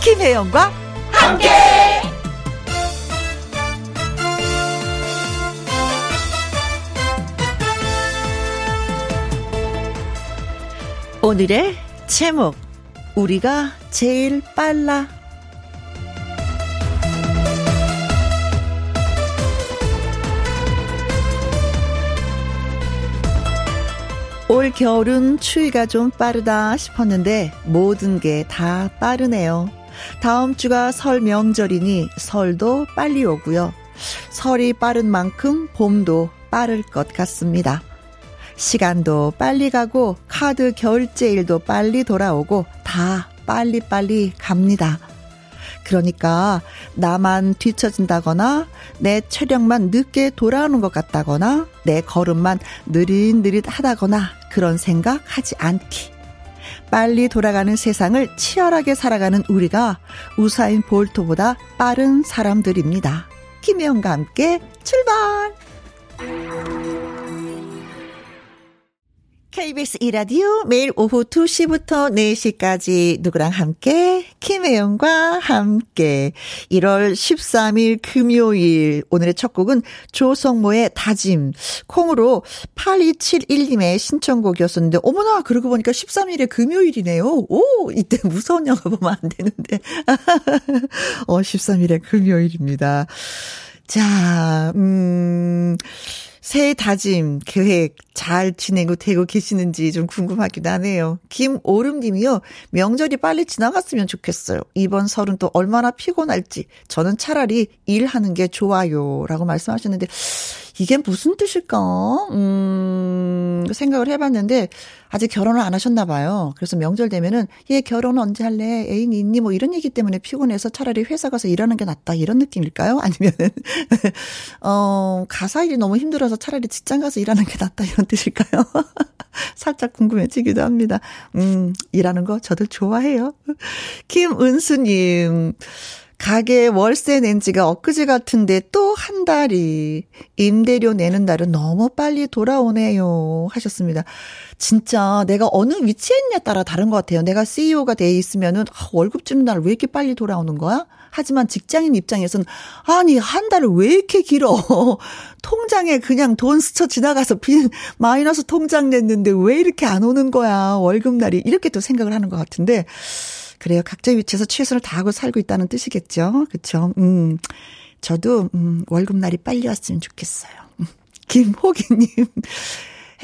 김혜영과 함께. 오늘의 제목, 우리가 제일 빨라. 올 겨울은 추위가 좀 빠르다 싶었는데 모든 게 다 빠르네요. 다음 주가 설 명절이니 설도 빨리 오고요. 설이 빠른 만큼 봄도 빠를 것 같습니다. 시간도 빨리 가고 카드 결제일도 빨리 돌아오고 다 빨리빨리 갑니다. 그러니까 나만 뒤처진다거나 내 체력만 늦게 돌아오는 것 같다거나 내 걸음만 느릿느릿하다거나 그런 생각하지 않기. 빨리 돌아가는 세상을 치열하게 살아가는 우리가 우사인 볼트보다 빠른 사람들입니다. 김혜영과 함께 출발! KBS 이라디오 매일 오후 2시부터 4시까지 누구랑 함께? 김혜영과 함께. 1월 13일 금요일, 오늘의 첫 곡은 조성모의 다짐, 콩으로 8271님의 신청곡이었었는데, 어머나, 그러고 보니까 13일에 금요일이네요. 오, 이때 무서운 영화 보면 안 되는데. 13일에 금요일입니다. 자, 새해 다짐, 계획 잘 지내고 되고 계시는지 좀 궁금하기도 하네요. 김오름님이요. 명절이 빨리 지나갔으면 좋겠어요. 이번 설은 또 얼마나 피곤할지. 저는 차라리 일하는 게 좋아요. 라고 말씀하셨는데 이게 무슨 뜻일까? 생각을 해봤는데 아직 결혼을 안 하셨나 봐요. 그래서 명절 되면은 얘 결혼 언제 할래? 애인이 있니? 뭐 이런 얘기 때문에 피곤해서 차라리 회사 가서 일하는 게 낫다. 이런 느낌일까요? 아니면은 가사 일이 너무 힘들어서 차라리 직장 가서 일하는 게 낫다 이런 뜻일까요? 살짝 궁금해지기도 합니다. 일하는 거 저도 좋아해요. 김은수님, 가게 월세 낸 지가 엊그제 같은데 또 한 달이, 임대료 내는 날은 너무 빨리 돌아오네요 하셨습니다. 진짜 내가 어느 위치에 있냐에 따라 다른 것 같아요. 내가 CEO가 돼 있으면은 월급 주는 날 왜 이렇게 빨리 돌아오는 거야? 하지만 직장인 입장에서는 아니 한 달을 왜 이렇게 길어? 통장에 그냥 돈 스쳐 지나가서 빈 마이너스 통장 냈는데 왜 이렇게 안 오는 거야? 월급 날이, 이렇게 또 생각을 하는 것 같은데 그래요. 각자의 위치에서 최선을 다하고 살고 있다는 뜻이겠죠. 그렇죠. 저도 월급날이 빨리 왔으면 좋겠어요. 김호기님,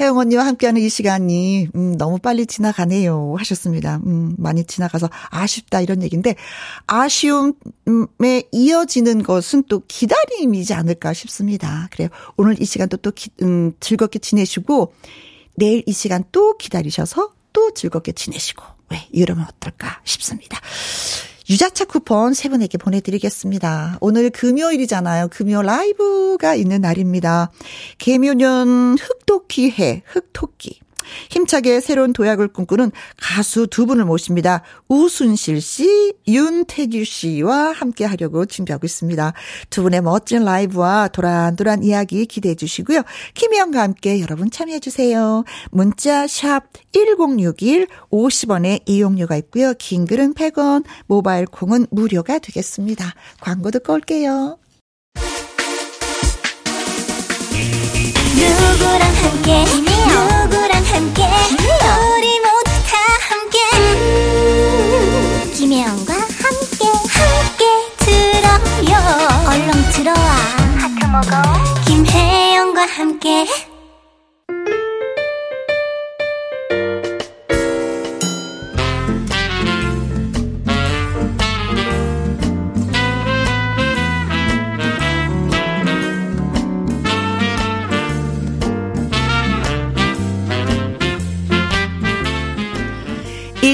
혜영 언니와 함께하는 이 시간이 너무 빨리 지나가네요 하셨습니다. 많이 지나가서 아쉽다 이런 얘기인데, 아쉬움에 이어지는 것은 또 기다림이지 않을까 싶습니다. 그래요. 오늘 이 시간도 또 즐겁게 지내시고 내일 이 시간 또 기다리셔서 또 즐겁게 지내시고, 왜 이러면 어떨까 싶습니다. 유자차 쿠폰 세 분에게 보내드리겠습니다. 오늘 금요일이잖아요. 금요 라이브가 있는 날입니다. 개묘년 흑토끼해, 흑토끼. 힘차게 새로운 도약을 꿈꾸는 가수 두 분을 모십니다. 우순실 씨, 윤태규 씨와 함께 하려고 준비하고 있습니다. 두 분의 멋진 라이브와 도란도란 이야기 기대해 주시고요. 김혜영과 함께 여러분 참여해 주세요. 문자 샵 1061, 50원의 이용료가 있고요. 긴 글은 100원, 모바일 콩은 무료가 되겠습니다. 광고 듣고 올게요. 누구랑 함께, 누구랑 함께, 우리 모두 다 함께. 김혜영과 함께, 함께 들어요. 얼렁 들어와, 하트 먹어. 김혜영과 함께.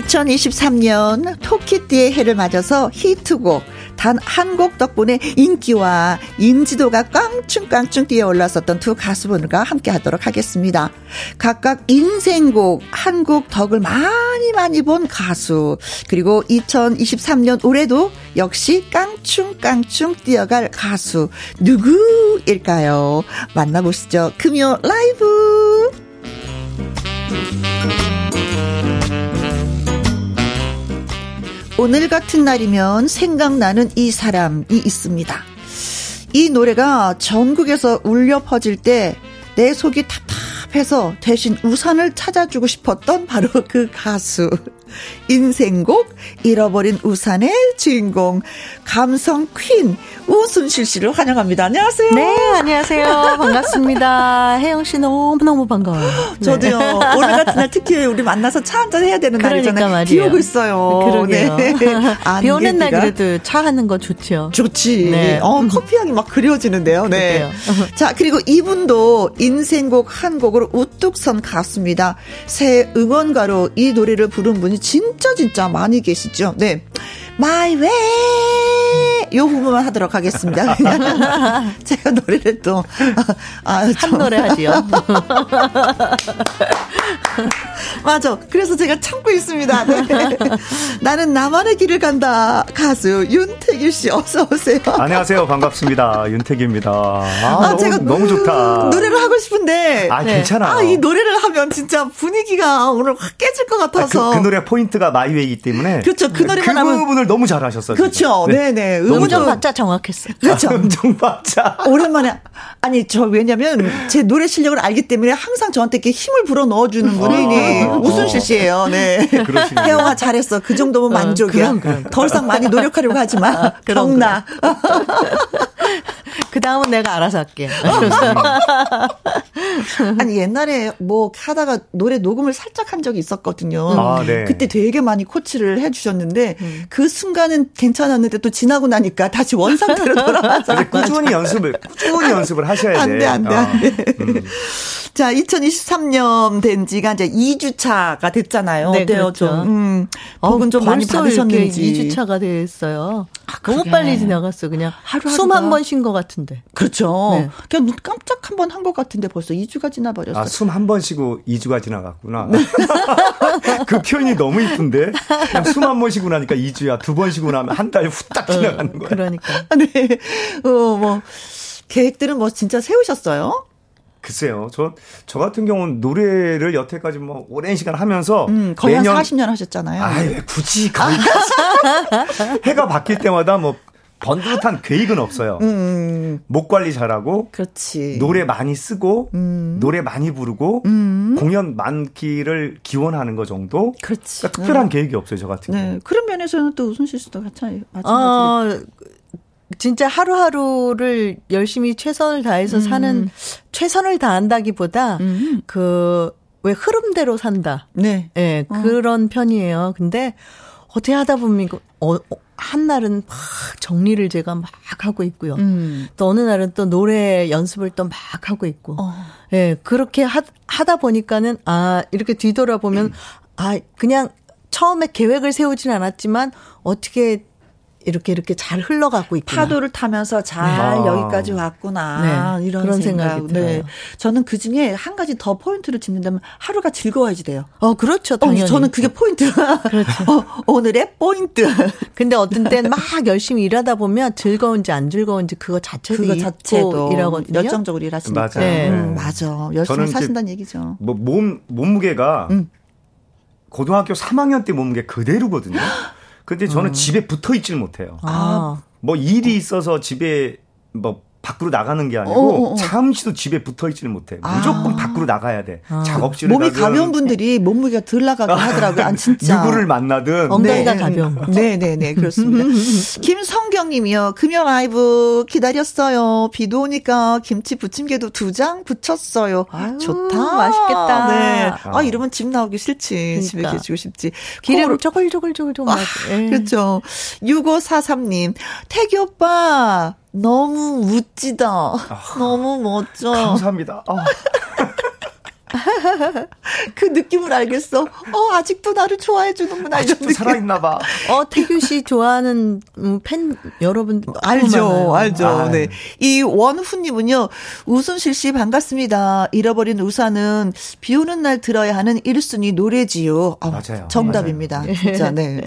2023년 토끼띠의 해를 맞아서 히트곡 단 한 곡 덕분에 인기와 인지도가 깡충깡충 뛰어올랐었던 두 가수분과 함께하도록 하겠습니다. 각각 인생곡 한 곡 덕을 많이 본 가수, 그리고 2023년 올해도 역시 깡충깡충 뛰어갈 가수, 누구일까요? 만나보시죠. 금요 라이브. 오늘 같은 날이면 생각나는 이 사람이 있습니다. 이 노래가 전국에서 울려 퍼질 때 내 속이 답답해서 대신 우산을 찾아주고 싶었던 바로 그 가수. 인생곡 잃어버린 우산의 주인공 감성 퀸 우순실 씨를 환영합니다. 안녕하세요. 네, 안녕하세요. 반갑습니다. 혜영 씨 너무너무 반가워요. 저도요. 네. 오늘 같은 날 특히 우리 만나서 차 한잔 해야 되는 날이잖아요. 비 오고 있어요. 그러게요. 네. 비 오는 날 그래도 차 하는 거 좋죠. 좋지. 네. 커피 향이 막 그리워지는데요. 네. 자, 그리고 이분도 인생곡 한 곡으로 우뚝 선 가수입니다. 새해 응원가로 이 노래를 부른 분이 진짜 많이 계시죠. 네, My Way 요 부분만 하도록 하겠습니다. 제가 노래를 또 한 노래 하지요. 맞아. 그래서 제가 참고 있습니다. 네. 나는 나만의 길을 간다. 가수 윤태규 씨 어서 오세요. 안녕하세요. 반갑습니다. 윤태규입니다. 제가 너무 좋다. 노래를 하고 싶은데. 네. 괜찮아요. 이 노래를 하면 진짜 분위기가 오늘 확 깨질 것 같아서. 그 노래 포인트가 마이웨이이기 때문에. 그렇죠. 그 노래만 하면. 그 부분을 너무 잘하셨어요. 그렇죠. 네네. 네. 음정박자 정확했어요. 그렇죠. 음정박자. 오랜만에. 아니 저 왜냐면 제 노래 실력을 알기 때문에 항상 저한테 이렇게 힘을 불어 넣어주는 분이 우순실 씨예요. 네. 혜영아 잘했어. 그 정도면 만족이야. 그럼. 더 이상 많이 노력하려고 하지 마. 경나. 그 다음은 내가 알아서 할게. 아니 옛날에 뭐 하다가 노래 녹음을 살짝 한 적이 있었거든요. 네. 그때 되게 많이 코치를 해주셨는데 그 순간은 괜찮았는데 또 지나고 나니까 다시 원상태로 돌아와서 꾸준히 연습을 하셔야 돼. 안 돼. 자, 2023년 된 지가 이제 2주차가 됐잖아요. 네, 어때요? 그렇죠. 복은 좀 많이 받으셨는지. 2주차가 됐어요. 너무 빨리 지나갔어. 그냥 숨 한 번 쉰 것 같은데. 그렇죠. 네. 그냥 눈 깜짝 한 번 한 것 같은데 벌써 2주가 지나버렸어. 숨 한 번 쉬고 2주가 지나갔구나. 네. 그 표현이 너무 이쁜데. 숨 한 번 쉬고 나니까 2주야. 두 번 쉬고 나면 한 달 후딱 지나가는 거야. 그러니까. 네. 계획들은 진짜 세우셨어요? 글쎄요. 저 같은 경우는 노래를 여태까지 오랜 시간 하면서. 거의 매년, 한 40년 하셨잖아요. 왜 굳이 거기까지. 해가 바뀔 때마다 번듯한 계획은 없어요. 목 관리 잘하고. 그렇지. 노래 많이 쓰고. 노래 많이 부르고. 공연 많기를 기원하는 거 정도. 그렇지. 그러니까 특별한 계획이 없어요. 저 같은 경우는. 네. 그런 면에서는 또 우순실 씨도 마찬가지. 진짜 하루하루를 열심히 최선을 다해서 사는, 최선을 다한다기보다, 왜 흐름대로 산다. 네. 예, 네, 그런 편이에요. 근데, 어떻게 하다 보면, 한날은 막 정리를 제가 막 하고 있고요. 또 어느 날은 또 노래 연습을 또 막 하고 있고. 예, 네, 그렇게 하다 보니까는, 이렇게 뒤돌아보면, 그냥 처음에 계획을 세우진 않았지만, 어떻게, 이렇게 잘 흘러가고 있구나. 파도를 타면서 잘 여기까지 왔구나. 네. 이런 생각이 들어요. 네. 저는 그중에 한 가지 더 포인트를 짚는다면 하루가 즐거워야지 돼요. 그렇죠. 당연히. 저는 그게 포인트야. 그렇죠. 오늘의 포인트. 근데 어떤 때는 막 열심히 일하다 보면 즐거운지 안 즐거운지 그거 자체도 일하거든요. 열정적으로 일하시니까. 맞아요. 네. 맞아. 열심히 사신다는 얘기죠. 몸무게가 고등학교 3학년 때 몸무게 그대로거든요. 근데 저는 집에 붙어 있질 못해요. 일이 있어서 집에 밖으로 나가는 게 아니고 잠시도 집에 붙어 있질 못해. 무조건 밖으로 나가야 돼. 작업실에 몸이 가벼운 분들이 몸무게가 덜 나가긴 하더라고요. 진짜. 누구를 만나든 엉덩이가 가벼운. 네, 그렇습니다. 김성경님이요. 금요 라이브 기다렸어요. 비도 오니까 김치 부침개도 2장 부쳤어요. 좋다. 맛있겠다. 네. 이러면 집 나오기 싫지. 그러니까. 집에 계시고 싶지. 기름 쪼글쪼글쪼글. 그렇죠. 6543님. 태기 오빠. 너무 웃지다. 너무 멋져. 감사합니다. 그 느낌을 알겠어. 아직도 나를 좋아해 주는구나. 아직도 살아있나 봐. 태규 씨 좋아하는 팬 여러분 알죠. 네. 이 원훈님은요. 우순실 씨 반갑습니다. 잃어버린 우산은 비 오는 날 들어야 하는 1순위 노래지요. 맞아요. 정답입니다. 맞아요. 진짜. 네.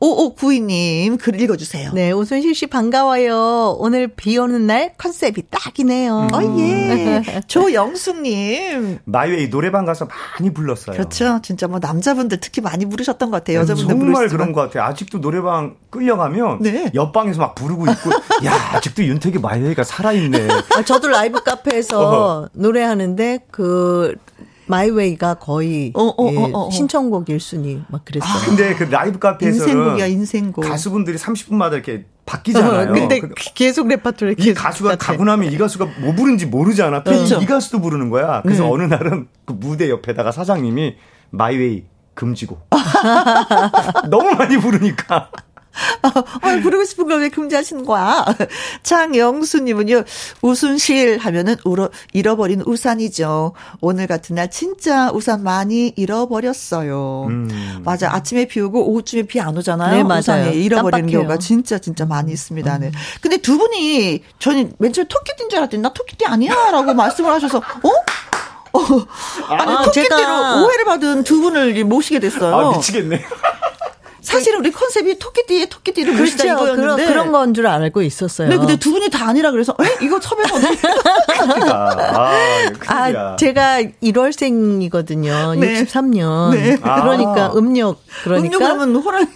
5592님 글 읽어주세요. 네. 우순실 씨 반가워요. 오늘 비 오는 날 컨셉이 딱이네요. 예. 조영숙님. 마이웨이 노래 노래방 가서 많이 불렀어요. 그렇죠. 진짜 뭐 남자분들 특히 많이 부르셨던 것 같아요. 여자분들 정말 그런 것 같아요. 아직도 노래방 끌려가면 네. 옆방에서 막 부르고 있고 야 아직도 윤태규 마이웨이가 살아있네. 아, 저도 라이브 카페에서 노래하는데 그 마이웨이가 거의 예, 신청곡 1순위 막 그랬어요. 아, 근데 그 라이브 카페에서는 인생곡이야, 인생곡. 가수분들이 30분마다 이렇게 바뀌잖아요. 근데 계속 레파토리 이 가수가 같아. 가고 나면 이 가수가 뭐 부른지 모르지 않아. 이 가수도 부르는 거야. 그래서 어느 날은 그 무대 옆에다가 사장님이 마이웨이 금지곡. 너무 많이 부르니까. 부르고 싶은 걸 왜 금지하시는 거야? 장영수님은요, 우순실 하면은 잃어버린 우산이죠. 오늘 같은 날 진짜 우산 많이 잃어버렸어요. 맞아. 아침에 비 오고 오후쯤에 비 안 오잖아요. 네, 맞아요. 우산이 잃어버리는 깜빡해요. 경우가 진짜 많이 있습니다. 네. 근데 두 분이 저는 맨 처음에 토끼띠인 줄 알았더니 나 토끼띠 아니야라고 말씀을 하셔서 아니 토끼띠로 제가... 오해를 받은 두 분을 모시게 됐어요. 아, 미치겠네. 사실 우리 컨셉이 토끼띠를 모시다 이거였는데 그런 건 줄 알고 있었어요. 네, 근데 두 분이 다 아니라 그래서 이거 처음에 제가 1월생이거든요. 네. 63년. 네. 그러니까 음력 그러면 호랑이에요.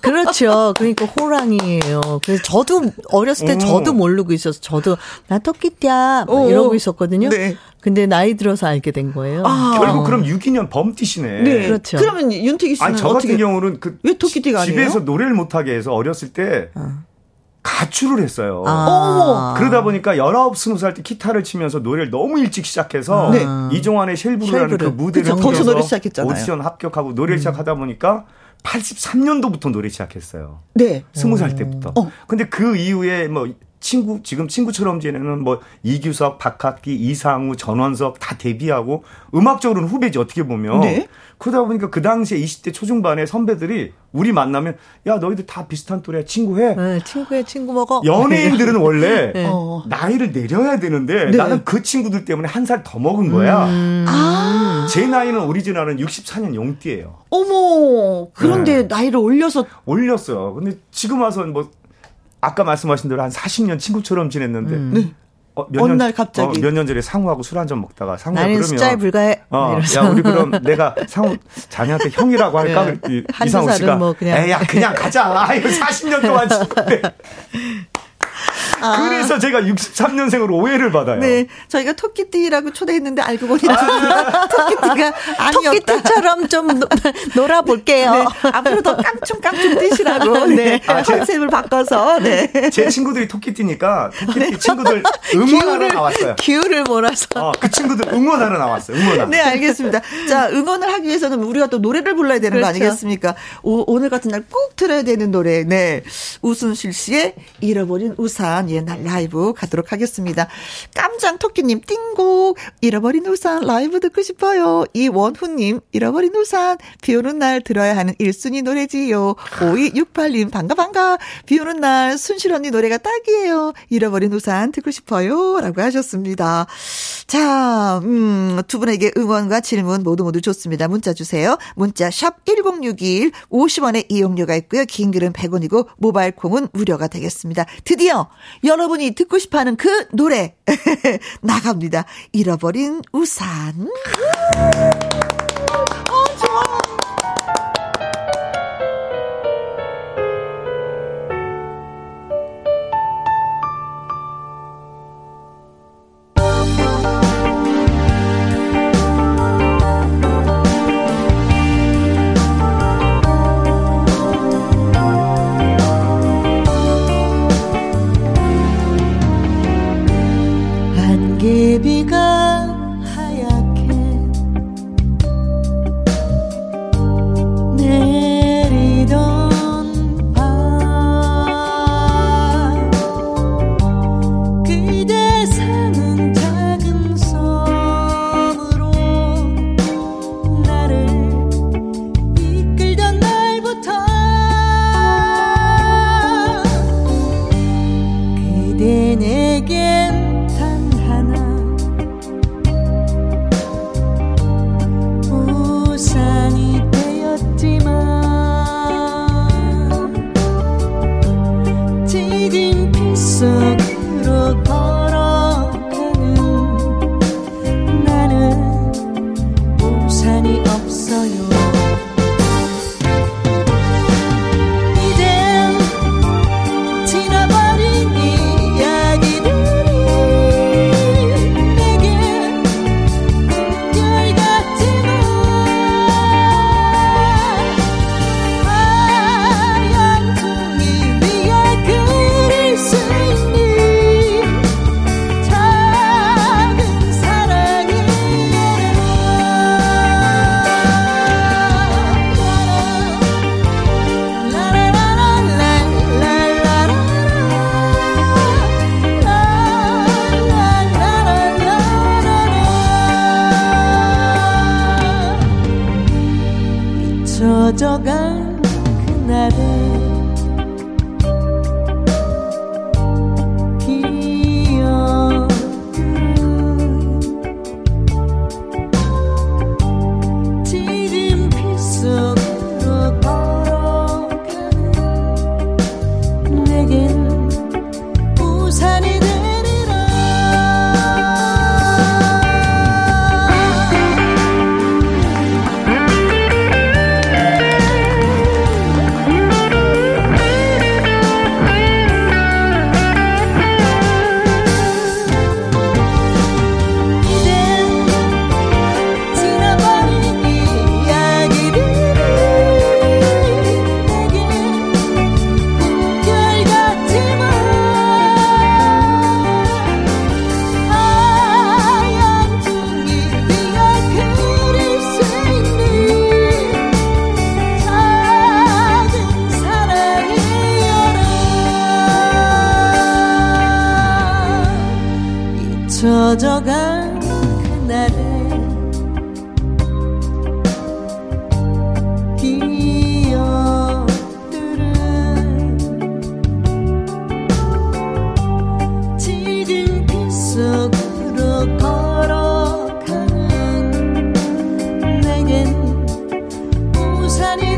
그렇죠. 그러니까 호랑이에요. 그래서 저도 어렸을 때 저도 모르고 있어서 저도 나 토끼띠야 이러고 있었거든요. 네. 근데 나이 들어서 알게 된 거예요. 결국 그럼 6.2년 범띠시네. 네, 그렇죠. 그러면 윤태규 씨는 저 같은 경우는 왜 토끼띠가 아니에요? 집에서 노래를 못하게 해서 어렸을 때 가출을 했어요. 그러다 보니까 19, 20살 때 기타를 치면서 노래를 너무 일찍 시작해서 이종환의 쉘부르라는 그 무대를 통해서 오디션 합격하고 노래를 시작하다 보니까 83년도부터 노래 시작했어요. 네. 20살 때부터. 근데 그 이후에 뭐 지금 친구처럼 지내는 뭐 이규석, 박학기, 이상우, 전원석 다 데뷔하고 음악적으로는 후배지 어떻게 보면. 네. 그러다 보니까 그 당시에 20대 초중반에 선배들이 우리 만나면 야 너희들 다 비슷한 또래야 친구해. 네, 친구해 친구 먹어. 연예인들은 원래 나이를 내려야 되는데 나는 그 친구들 때문에 한 살 더 먹은 거야. 제 나이는 오리지널은 64년 용띠예요. 어머 그런데 나이를 올렸어요. 근데 지금 와서 뭐 아까 말씀하신 대로 한 40년 친구처럼 지냈는데 몇 년 전에 상우하고 술 한잔 먹다가 상우가 나는 숫자에 불과해. 야 우리 그럼 내가 상우 자네한테 형이라고 할까? 네. 이상우 씨가 뭐 그냥. 에야 그냥 가자. 이거 40년 동안 친구인데. 그래서 제가 63년생으로 오해를 받아요. 네, 저희가 토끼띠라고 초대했는데 알고 보니 토끼띠가 아니었다. 토끼띠처럼 좀 놀아볼게요. 네, 앞으로 더 깡충깡충 뛰시라고 컨셉을 바꿔서. 네. 제 친구들이 토끼띠니까 토끼띠 친구들 응원하러 나왔어요. 기운을 몰아서. 그 친구들 응원하러 나왔어요. 네, 알겠습니다. 자, 응원을 하기 위해서는 우리가 또 노래를 불러야 되는 거 아니겠습니까? 오늘 같은 날 꼭 들어야 되는 노래. 네, 우순실 씨의 잃어버린 우산. 옛날 라이브 가도록 하겠습니다. 깜장토끼님 띵곡 잃어버린 우산 라이브 듣고 싶어요. 이원훈님 잃어버린 우산 비오는 날 들어야 하는 1순위 노래지요. 5268님 반가 비오는 날 순실 언니 노래가 딱이에요. 잃어버린 우산 듣고 싶어요 라고 하셨습니다. 자, 두 분에게 응원과 질문 모두 좋습니다. 문자 주세요. 문자 샵 1061 50원의 이용료가 있고요. 긴 글은 100원이고 모바일 콩은 무료가 되겠습니다. 드디어 여러분이 듣고 싶어하는 그 노래 나갑니다. 잃어버린 우산. 좋아. 비가 하얗게 내리던 밤 그대 사는 작은 섬으로 나를 이끌던 날부터 그대 내겐 속으로 걸어가는 나는 젖어간 그날에 기억들은 짙은 빛 속으로 걸어가는 내겐 우산이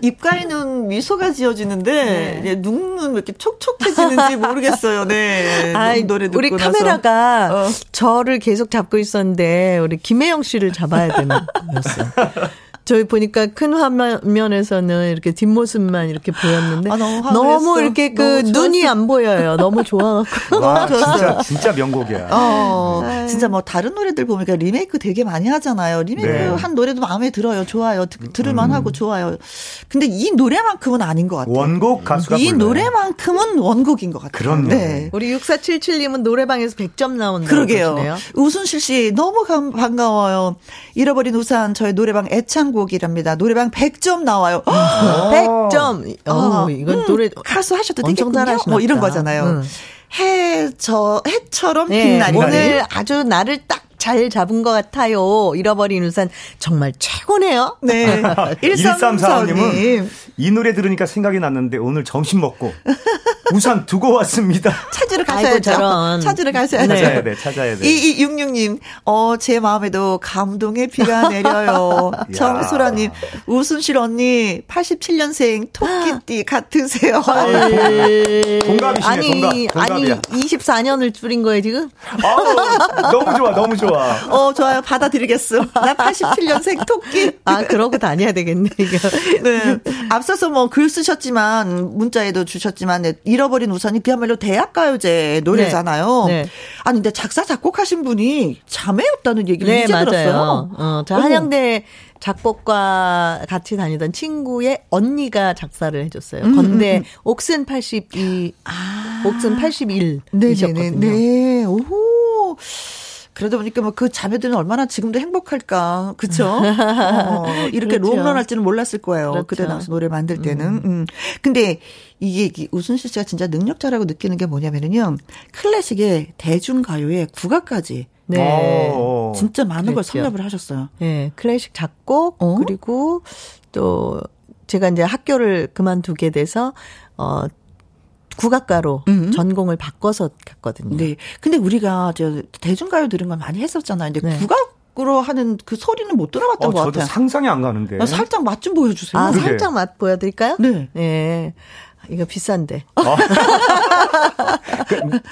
입가에는 미소가 지어지는데 네. 눈은 왜 이렇게 촉촉해지는지 모르겠어요. 네, 노래 듣고 우리 나서. 카메라가 저를 계속 잡고 있었는데 우리 김혜영 씨를 잡아야 되는 거였어요. 저희 보니까 큰 화면에서는 이렇게 뒷모습만 이렇게 보였는데 너무 이렇게 그 너무 눈이 안 보여요. 너무 좋아갖고. 와, 진짜 명곡이야. 진짜 뭐 다른 노래들 보니까 리메이크 되게 많이 하잖아요. 리메이크 네. 한 노래도 마음에 들어요. 좋아요. 들을만하고 좋아요. 근데 이 노래만큼은 아닌 것 같아요. 원곡 가수가 이 불러요. 노래만큼은 원곡인 것 같아요. 그럼요. 네. 우리 6477님은 노래방에서 100점 나온다고 그러게요. 그러시네요. 우순실 씨 너무 반가워요. 잃어버린 우산 저희 노래방 애창곡 곡이랍니다. 노래방 100점 나와요. 100점. 이건 노래 가수 하셔도 엄청 잘하시나 뭐 이런 거잖아요. 해처럼 빛나리. 네, 오늘 아주 나를 딱 잘 잡은 것 같아요. 잃어버린 우산 정말 최고네요. 네. 1345님은 이 노래 들으니까 생각이 났는데 오늘 점심 먹고 우산 두고 왔습니다. 찾으러 가셔야죠. 찾으러 가셔야죠. 네, 네, 찾아야 돼요. 2266님, 제 마음에도 감동의 비가 내려요. 정수라님, 우순실 언니, 87년생 토끼띠 같으세요. 동갑이시네, 동갑. 아니, 24년을 줄인 거예요, 지금? 너무 좋아. 좋아요. 받아드리겠어. 나 87년생 토끼. 그러고 다녀야 되겠네, 이거. 네. 앞서서 뭐 글 쓰셨지만, 문자에도 주셨지만, 네. 잃어버린 우산이 그야말로 대학가요제 노래잖아요. 네. 네. 아니 근데 작사 작곡하신 분이 자매였다는 얘기를 네, 이제 맞아요. 들었어요. 저 한양대 작곡과 같이 다니던 친구의 언니가 작사를 해줬어요. 건대 옥슨 82, 옥슨 81이셨거든요. 네, 오호. 그러다 보니까 뭐 그 자매들은 얼마나 지금도 행복할까, 그렇죠? 이렇게 그렇죠. 롱런할지는 몰랐을 거예요. 그렇죠. 그때 나와서 노래 만들 때는. 근데 이게 우순실 씨가 진짜 능력자라고 느끼는 게 뭐냐면요, 클래식에 대중가요에 국악까지. 네, 진짜 많은 그랬죠. 걸 섭렵을 하셨어요. 네, 클래식 작곡 그리고 또 제가 이제 학교를 그만두게 돼서 국악가로 전공을 바꿔서 갔거든요. 네. 근데 우리가 저 대중가요 들은 걸 많이 했었잖아요. 근데 네. 국악으로 하는 그 소리는 못 들어봤던 것 저도 같아요. 저도 상상이 안 가는데. 살짝 맛 좀 보여주세요. 살짝 맛 보여드릴까요? 네. 네. 이거 비싼데.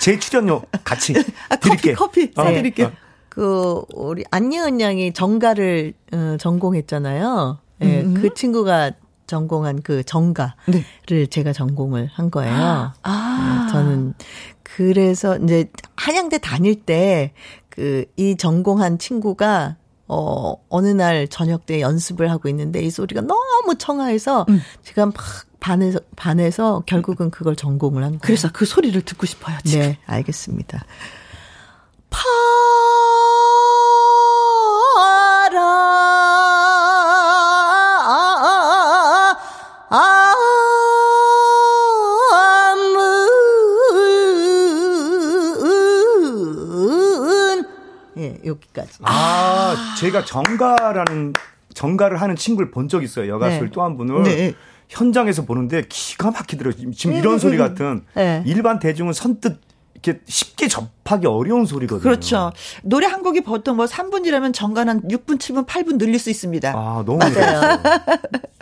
제 출연료 같이 드릴게. 커피 사드릴게요. 그 우리 안예은 양이 정가를 전공했잖아요. 네. 그 친구가 전공한 그 정가를 네. 제가 전공을 한 거예요. 네, 저는 그래서 이제 한양대 다닐 때 그 이 전공한 친구가 어느 날 저녁 때 연습을 하고 있는데 이 소리가 너무 청아해서 제가 막 반해서 결국은 그걸 전공을 한 거예요. 그래서 그 소리를 듣고 싶어요. 지금. 네, 알겠습니다. 여기까지. 제가 정가를 하는 친구를 본 적 있어요. 여가수를 네. 또 한 분을. 네. 현장에서 보는데 기가 막히더라고요. 지금 이런 소리 같은. 네. 일반 대중은 선뜻 이렇게 쉽게 접하기 어려운 소리거든요. 그렇죠. 노래 한 곡이 보통 뭐 3분이라면 정간 한 6분, 7분, 8분 늘릴 수 있습니다. 아, 너무 매력있어요.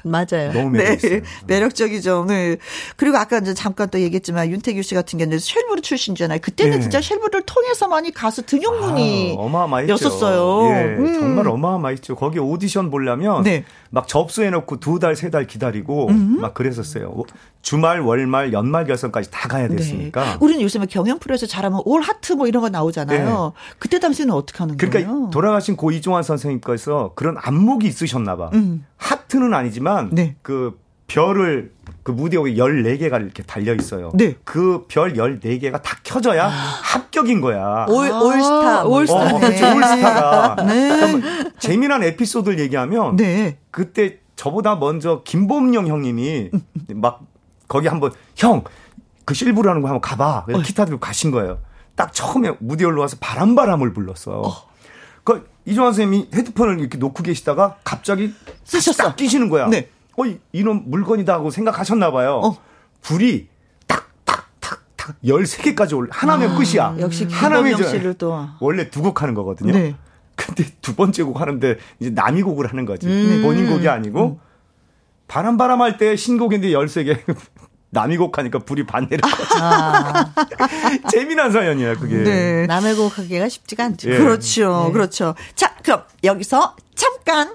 맞아요. 너무 매력있어요. 네, 매력적이죠. 네. 그리고 아까 이제 잠깐 또 얘기했지만 윤태규 씨 같은 경우는 쉘부르 출신이잖아요. 그때는 네. 진짜 쉘부르를 통해서만이 가수 등용문이 어마어마했었어요. 예, 정말 어마어마했죠. 거기 오디션 보려면 네. 막 접수해놓고 두 달, 세 달 기다리고 막 그랬었어요. 주말, 월말, 연말 결선까지 다 가야 됐으니까. 네. 우리는 요새 경연 프로에서 잘하면 올 하트 뭐 이런 거 나오잖아요. 네. 그때 당시에는 어떻게 하는 거예요? 그러니까 돌아가신 고 이종환 선생님께서 그런 안목이 있으셨나 봐. 하트는 아니지만 네. 그 별을 그 무대 위에 14개가 이렇게 달려 있어요. 네. 그 별 14개가 다 켜져야 합격인 거야. 올스타. 올스타. 그렇죠. 올스타가. 네. 그러니까 재미난 에피소드를 얘기하면 네. 그때 저보다 먼저 김범룡 형님이 막 거기 한번 형 그 실부라는 거 한번 가봐. 그래서 기타 들고 가신 거예요. 딱 처음에 무대 올라와서 바람을 불렀어. 그 이종환 선생님이 헤드폰을 이렇게 놓고 계시다가 갑자기 딱 끼시는 거야. 네. 이놈 물건이다 하고 생각하셨나 봐요. 불이 탁탁탁탁 13개까지 올라. 하나면 끝이야. 역시 김범룡 씨를 또. 원래 두 곡 하는 거거든요. 네. 근데 두 번째 곡 하는데 이제 남이 곡을 하는 거지. 본인 곡이 아니고 바람 할 때 신곡인데 13개. 남의 곡 하니까 불이 반대로. 아. 재미난 사연이야, 그게. 네. 남의 곡 하기가 쉽지가 않죠. 예. 그렇죠, 네. 그렇죠. 자, 그럼 여기서 잠깐.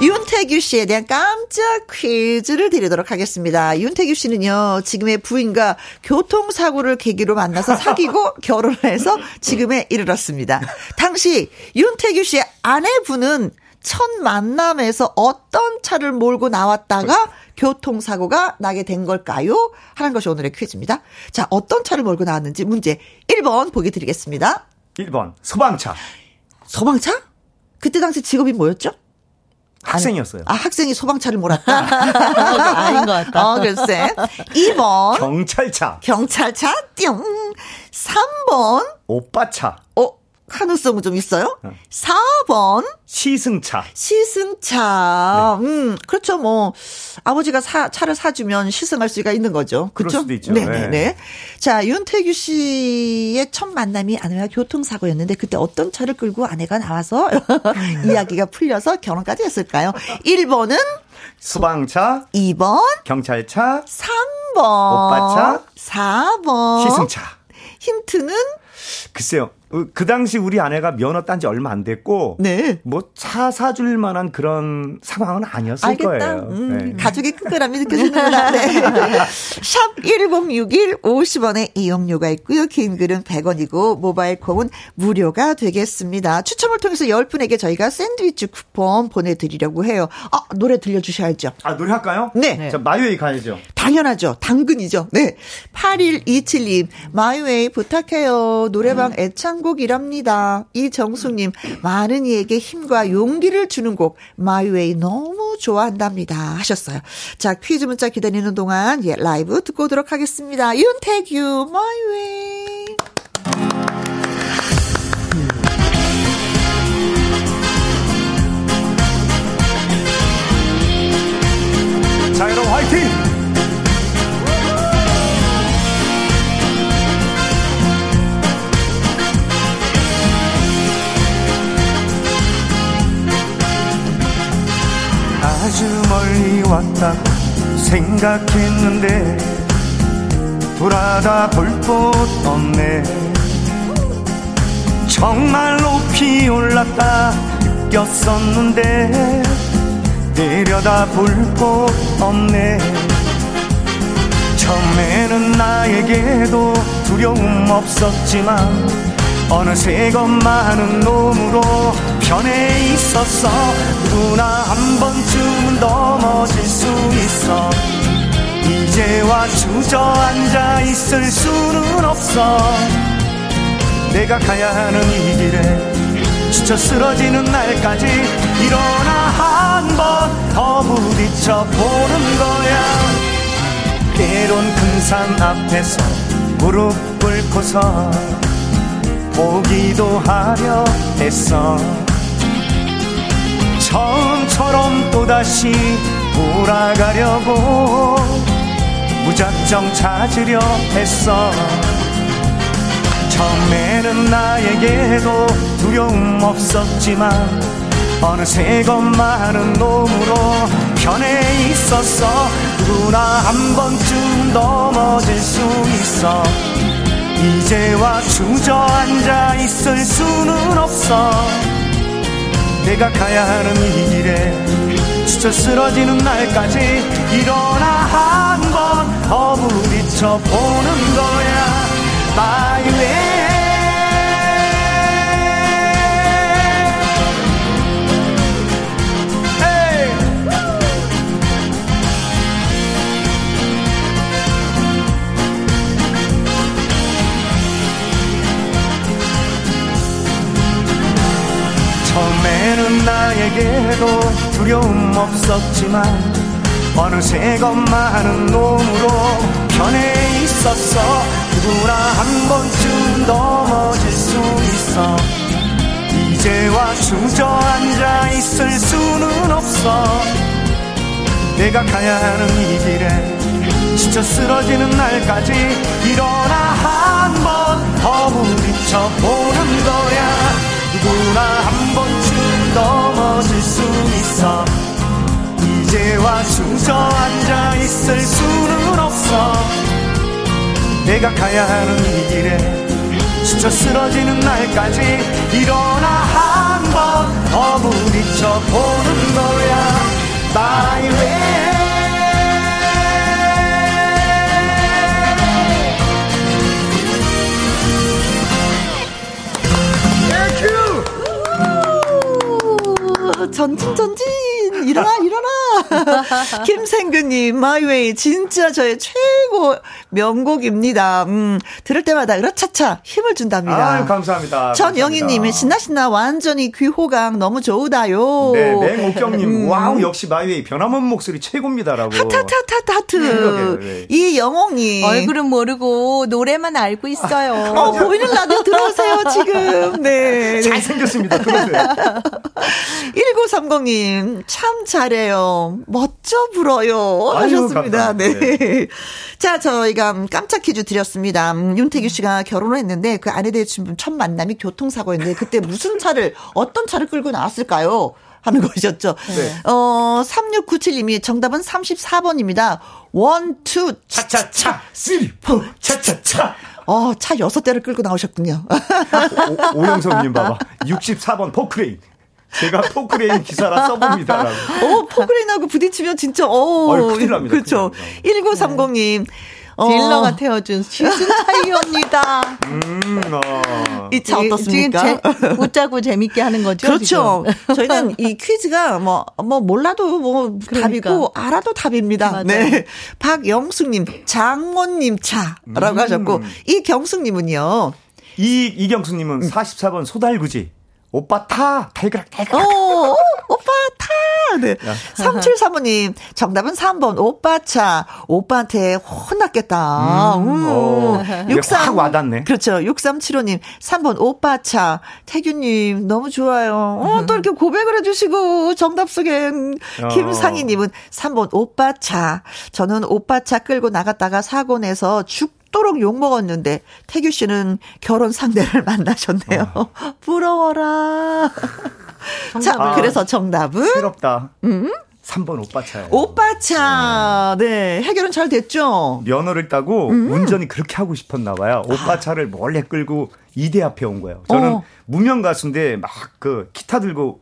윤태규 씨에 대한 깜짝 퀴즈를 드리도록 하겠습니다. 윤태규 씨는요, 지금의 부인과 교통사고를 계기로 만나서 사귀고 결혼을 해서 지금에 이르렀습니다. 당시 윤태규 씨의 아내분은 첫 만남에서 어떤 차를 몰고 나왔다가 교통사고가 나게 된 걸까요? 하는 것이 오늘의 퀴즈입니다. 자, 어떤 차를 몰고 나왔는지 문제 1번 보기 드리겠습니다. 1번 소방차. 소방차? 그때 당시 직업이 뭐였죠? 학생이었어요. 아, 학생이 소방차를 몰았다. 아닌 것 같다. 글쎄. 2번 경찰차. 경찰차 띵. 3번 오빠차. 가능성은 좀 있어요. 4번 시승차. 시승차. 네. 그렇죠. 뭐 아버지가 차를 사주면 시승할 수가 있는 거죠. 그렇죠. 그럴 수도 있죠. 네네네. 네. 자, 윤태규 씨의 첫 만남이 아내와 교통사고였는데 그때 어떤 차를 끌고 아내가 나와서 이야기가 풀려서 결혼까지 했을까요? 1번은 소방차. 2번 경찰차. 3번 오빠차. 4번 시승차. 힌트는 글쎄요. 그 당시 우리 아내가 면허 딴 지 얼마 안 됐고 네. 뭐 차 사줄 만한 그런 상황은 아니었을 거예요. 네. 가족의 끈끈함이 느껴집니다. 네. 샵 1061 50원의 이용료가 있고요. 긴 글은 100원이고 모바일 콩은 무료가 되겠습니다. 추첨을 통해서 10분에게 저희가 샌드위치 쿠폰 보내드리려고 해요. 아, 노래 들려주셔야죠. 아, 노래 할까요? 네. 네. 자, 마이웨이 가야죠. 당연하죠. 당근이죠. 네. 8127님 마이웨이 부탁해요. 노래방 애창 곡이랍니다. 이정숙님 많은 이에게 힘과 용기를 주는 곡 마이웨이 너무 좋아한답니다 하셨어요. 자, 퀴즈 문자 기다리는 동안 예, 라이브 듣고 오도록 하겠습니다. 윤태규 마이웨이. 자, 여러분 화이팅! 아주 멀리 왔다 생각했는데 돌아다 볼 곳 없네. 정말 높이 올랐다 느꼈었는데 내려다 볼 곳 없네. 처음에는 나에게도 두려움 없었지만 어느새 겁많은 놈으로 변해 있었어. 누구나 한 번쯤은 넘어질 수 있어. 이제와 주저앉아 있을 수는 없어. 내가 가야 하는 이 길에 지쳐 쓰러지는 날까지 일어나 한 번 더 부딪혀 보는 거야. 때론 큰 산 앞에서 무릎 꿇고서 보기도 하려 했어. 처음처럼 또다시 돌아가려고 무작정 찾으려 했어. 처음에는 나에게도 두려움 없었지만 어느새 것만은 놈으로 변해 있었어. 누구나 한 번쯤 넘어질 수 있어. 이제와 주저앉아 있을 수는 없어. 내가 가야 하는 이 길에 지쳐 쓰러지는 날까지 일어나 한번 더 부딪혀보는 거야. My way. 처음에는 나에게도 두려움 없었지만 어느새 것만은 놈으로 변해 있었어. 누구나 한 번쯤 넘어질 수 있어. 이제와 주저앉아 있을 수는 없어. 내가 가야 하는 이 길에 지쳐 쓰러지는 날까지 일어나 한 번 더 부딪혀보는 거야. 누구나 한 번쯤 넘어질 수 있어. 이제와 주저앉아 있을 수는 없어. 내가 가야 하는 이 길에 지쳐 쓰러지는 날까지 일어나 한 번 더 부딪혀보는 거야. My way. 전진 일어나 김생규님 마이웨이 진짜 저의 최고 명곡입니다. 들을 때마다 으라차차 힘을 준답니다. 아유, 감사합니다. 전영희님의 신나 완전히 귀호강 너무 좋으다요. 네, 맹옥경님 와우 역시 마이웨이 변함없는 목소리 최고입니다라고. 하트 네. 이영옥님 얼굴은 모르고 노래만 알고 있어요. 보이는 라디오 들어오세요 지금. 네 잘생겼습니다. 들어오세요. 1930님 참 잘해요. 멋져 불어요. 하셨습니다. 네. 자, 저희가 깜짝 퀴즈 드렸습니다. 윤태규 씨가 결혼을 했는데 그 아내에 대해 지금 첫 만남이 교통사고였는데 그때 무슨 차를 어떤 차를 끌고 나왔을까요? 하는 것이었죠. 네. 3697님이 정답은 34번입니다. 1, 2 차차차 3, 4 차차차. 차 6대를 끌고 나오셨군요. 오영섭님 봐봐. 64번 포크레인. 제가 포크레인 기사라 써봅니다라고. 포크레인하고 부딪히면 진짜, 큰일 납니다. 그렇죠. 1930님. 딜러가 태워준 시즌 타이어입니다. 이 차 어떻습니까? 지금 웃자고 재밌게 하는 거죠? 그렇죠. 지금. 저희는 이 퀴즈가 몰라도 그러니까. 답이고, 알아도 답입니다. 맞아요. 네. 박영숙님, 장모님 차라고 하셨고, 이경숙님은요. 이경숙님은 44번 소달구지. 오빠 타! 달그락달그락. 오빠 타! 네. 3735님, 정답은 3번, 오빠 차. 오빠한테 혼났겠다. 63, 확 와닿네. 그렇죠. 6375님, 3번, 오빠 차. 태규님, 너무 좋아요. 또 이렇게 고백을 해주시고, 정답 속엔. 김상희님은 3번, 오빠 차. 저는 오빠 차 끌고 나갔다가 사고 내서 죽도록 욕먹었는데 태규 씨는 결혼 상대를 만나셨네요. 부러워라. 자, 그래서 정답은 새롭다. 3번 오빠차예요. 오빠차. 네, 해결은 잘 됐죠. 면허를 따고 운전이 그렇게 하고 싶었나 봐요. 오빠차를 몰래 끌고 이대 앞에 온 거예요. 저는 무명 가수인데 막 그 기타 들고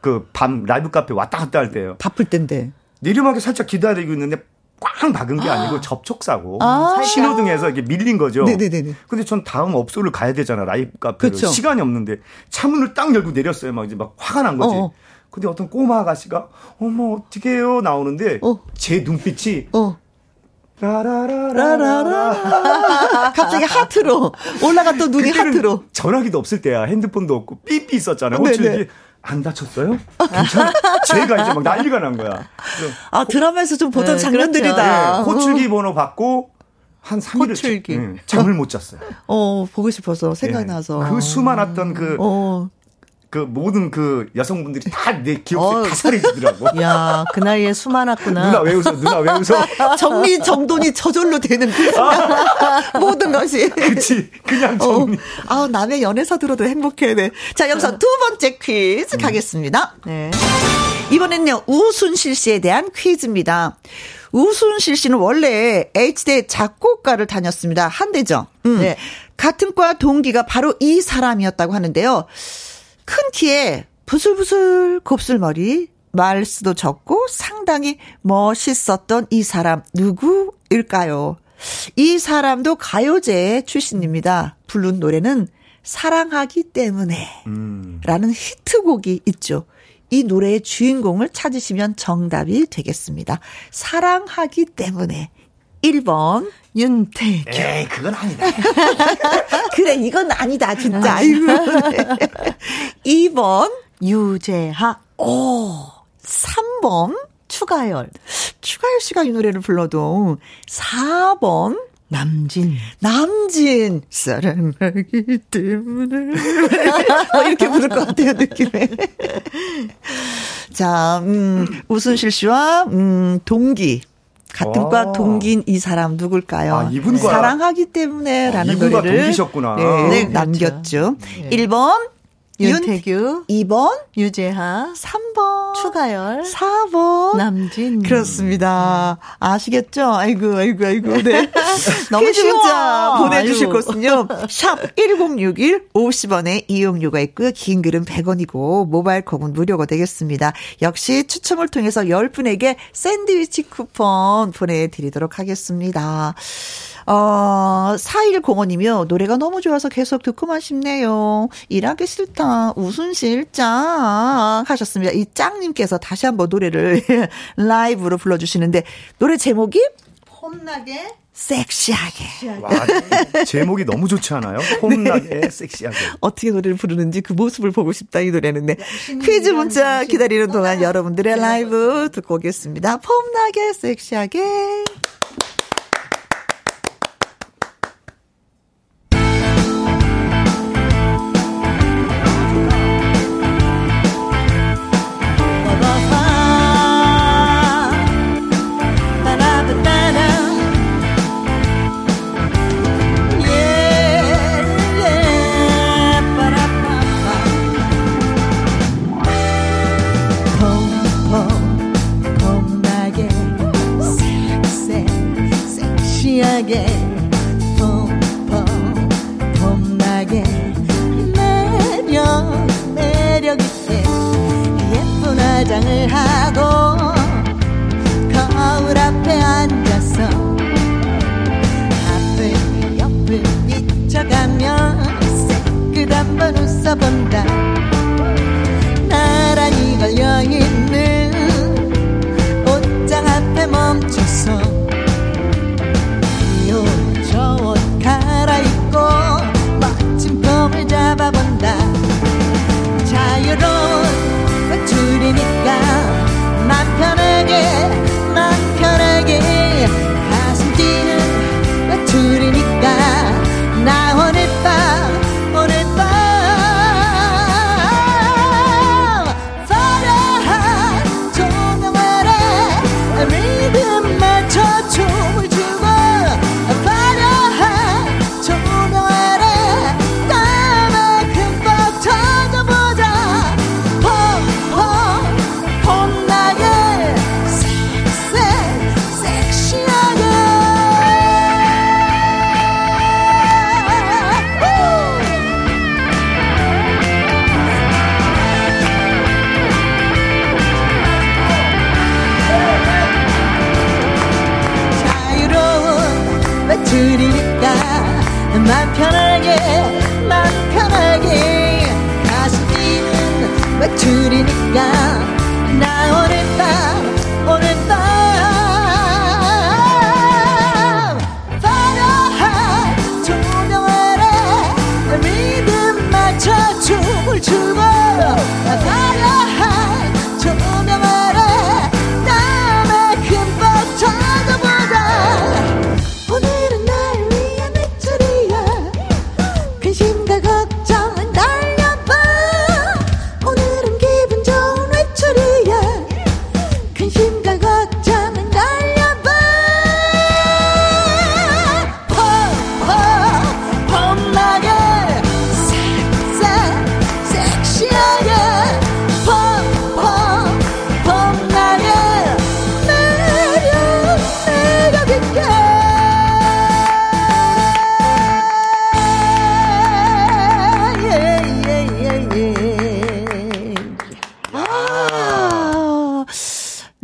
그 밤 라이브 카페 왔다 갔다 할 때예요. 바쁠 때인데 내리막에 살짝 기다리고 있는데 꽝 박은 게 아니고 접촉사고. 신호등에서 이렇게 밀린 거죠. 네네네. 근데 전 다음 업소를 가야 되잖아, 라이브 카페로. 그쵸. 시간이 없는데 차 문을 딱 열고 내렸어요. 막 이제 막 화가 난 거지. 근데 어떤 꼬마 아가씨가 어머 어떡해요 나오는데 제 눈빛이 라라라라라라 갑자기 하트로 올라갔던 눈이 하트로. 전화기도 없을 때야. 핸드폰도 없고 삐삐 있었잖아요. 네네. 안 다쳤어요? 괜찮아? 제가 이제 막 난리가 난 거야. 드라마에서 좀 보던 장면들이다. 그렇죠. 네, 호출기 번호 받고 한 3일을 잠을 못 잤어요. 보고 싶어서 생각나서. 네, 그 수많았던 그 모든 그 여성분들이 다 내 기억에 가사리지더라고. 야, 그 나이에 수많았구나. 누나 왜 웃어? 누나 왜 웃어? 정리 정돈이 저절로 되는 그 순간. 모든 것이. 그렇지. 그냥 정리. 아, 남의 연애사 들어도 행복해. 네. 자, 여기서 두 번째 퀴즈 가겠습니다. 네. 이번에는요, 우순실 씨에 대한 퀴즈입니다. 우순실 씨는 원래 H대 작곡과를 다녔습니다. 한대죠. 네. 같은 과 동기가 바로 이 사람이었다고 하는데요. 큰 키에 부슬부슬 곱슬머리, 말수도 적고 상당히 멋있었던 이 사람 누구일까요? 이 사람도 가요제 출신입니다. 부른 노래는 사랑하기 때문에 라는 히트곡이 있죠. 이 노래의 주인공을 찾으시면 정답이 되겠습니다. 사랑하기 때문에 1번 윤태규. 에이, 그건 아니다. 그래, 이건 아니다, 진짜. 아이고. 2번 유재하. 오, 3번 추가열. 추가열 씨가 이 노래를 불러도 4번 남진. 사랑하기 때문에. 이렇게 부를 것 같아요, 느낌에. 자, 우순실 씨와 동기. 같은 와. 과 동기인 이 사람 누굴까요? 아, 이분과 사랑하기 때문에라는 이분과 노래를 동기셨구나. 네, 남겼죠. 네. 1번 윤태규, 2번 유재하, 3번 추가열, 4번 남진. 그렇습니다. 아시겠죠? 아이고. 네. 너무 쉬워. 보내주실 곳은요. 샵 1061 50원에 이용료가 있고요. 긴 글은 100원이고 모바일 콩은 무료가 되겠습니다. 역시 추첨을 통해서 10분에게 샌드위치 쿠폰 보내드리도록 하겠습니다. 4105님이요. 노래가 너무 좋아서 계속 듣고만 싶네요. 일하기 싫다. 우순실 짱 하셨습니다. 이 짱님께서 다시 한번 노래를 라이브로 불러주시는데 노래 제목이 폼나게 섹시하게. 와, 제목이 너무 좋지 않아요? 폼나게 네. 섹시하게. 어떻게 노래를 부르는지 그 모습을 보고 싶다 이 노래는. 네. 퀴즈 문자 기다리는 동안 여러분들의 라이브 듣고 오겠습니다. 폼나게 섹시하게.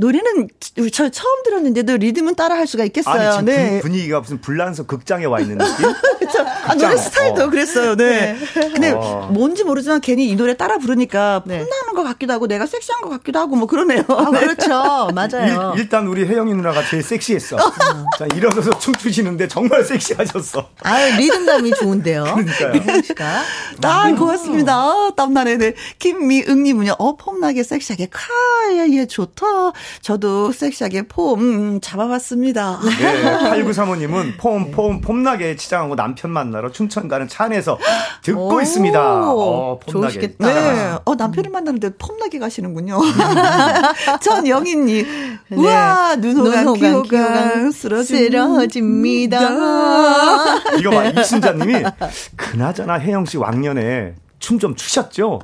노래는 저 처음 들었는데도 리듬은 따라할 수가 있겠어요. 아니, 지금 네. 분위기가 무슨 불란서 극장에 와 있는 느낌? 저, 아, 노래 스타일도 그랬어요. 네. 네. 근데 뭔지 모르지만 괜히 이 노래 따라 부르니까 네. 폼나는 것 같기도 하고 내가 섹시한 것 같기도 하고 뭐 그러네요. 아, 그렇죠. 맞아요. 일단 우리 혜영이 누나가 제일 섹시했어. 자, 일어서서 춤추시는데 정말 섹시하셨어. 아유, 리듬감이 좋은데요. 그러니까요. 아, 고맙습니다. 아, 땀나네. 네. 김미응님은요. 폼나게 섹시하게 카야 얘 좋다. 저도 섹시하게 폼 잡아봤습니다. 네, 8935님은 폼나게 치장하고 남편 만나러 춘천 가는 차 안에서 듣고 있습니다. 폼나게. 좋으시겠다. 네. 남편을 만나는데 폼나게 가시는군요. 전영희님. 네. 우와, 눈호강, 쓰러집니다. 이거 봐, 이순자님이 그나저나 혜영씨 왕년에 춤 좀 추셨죠?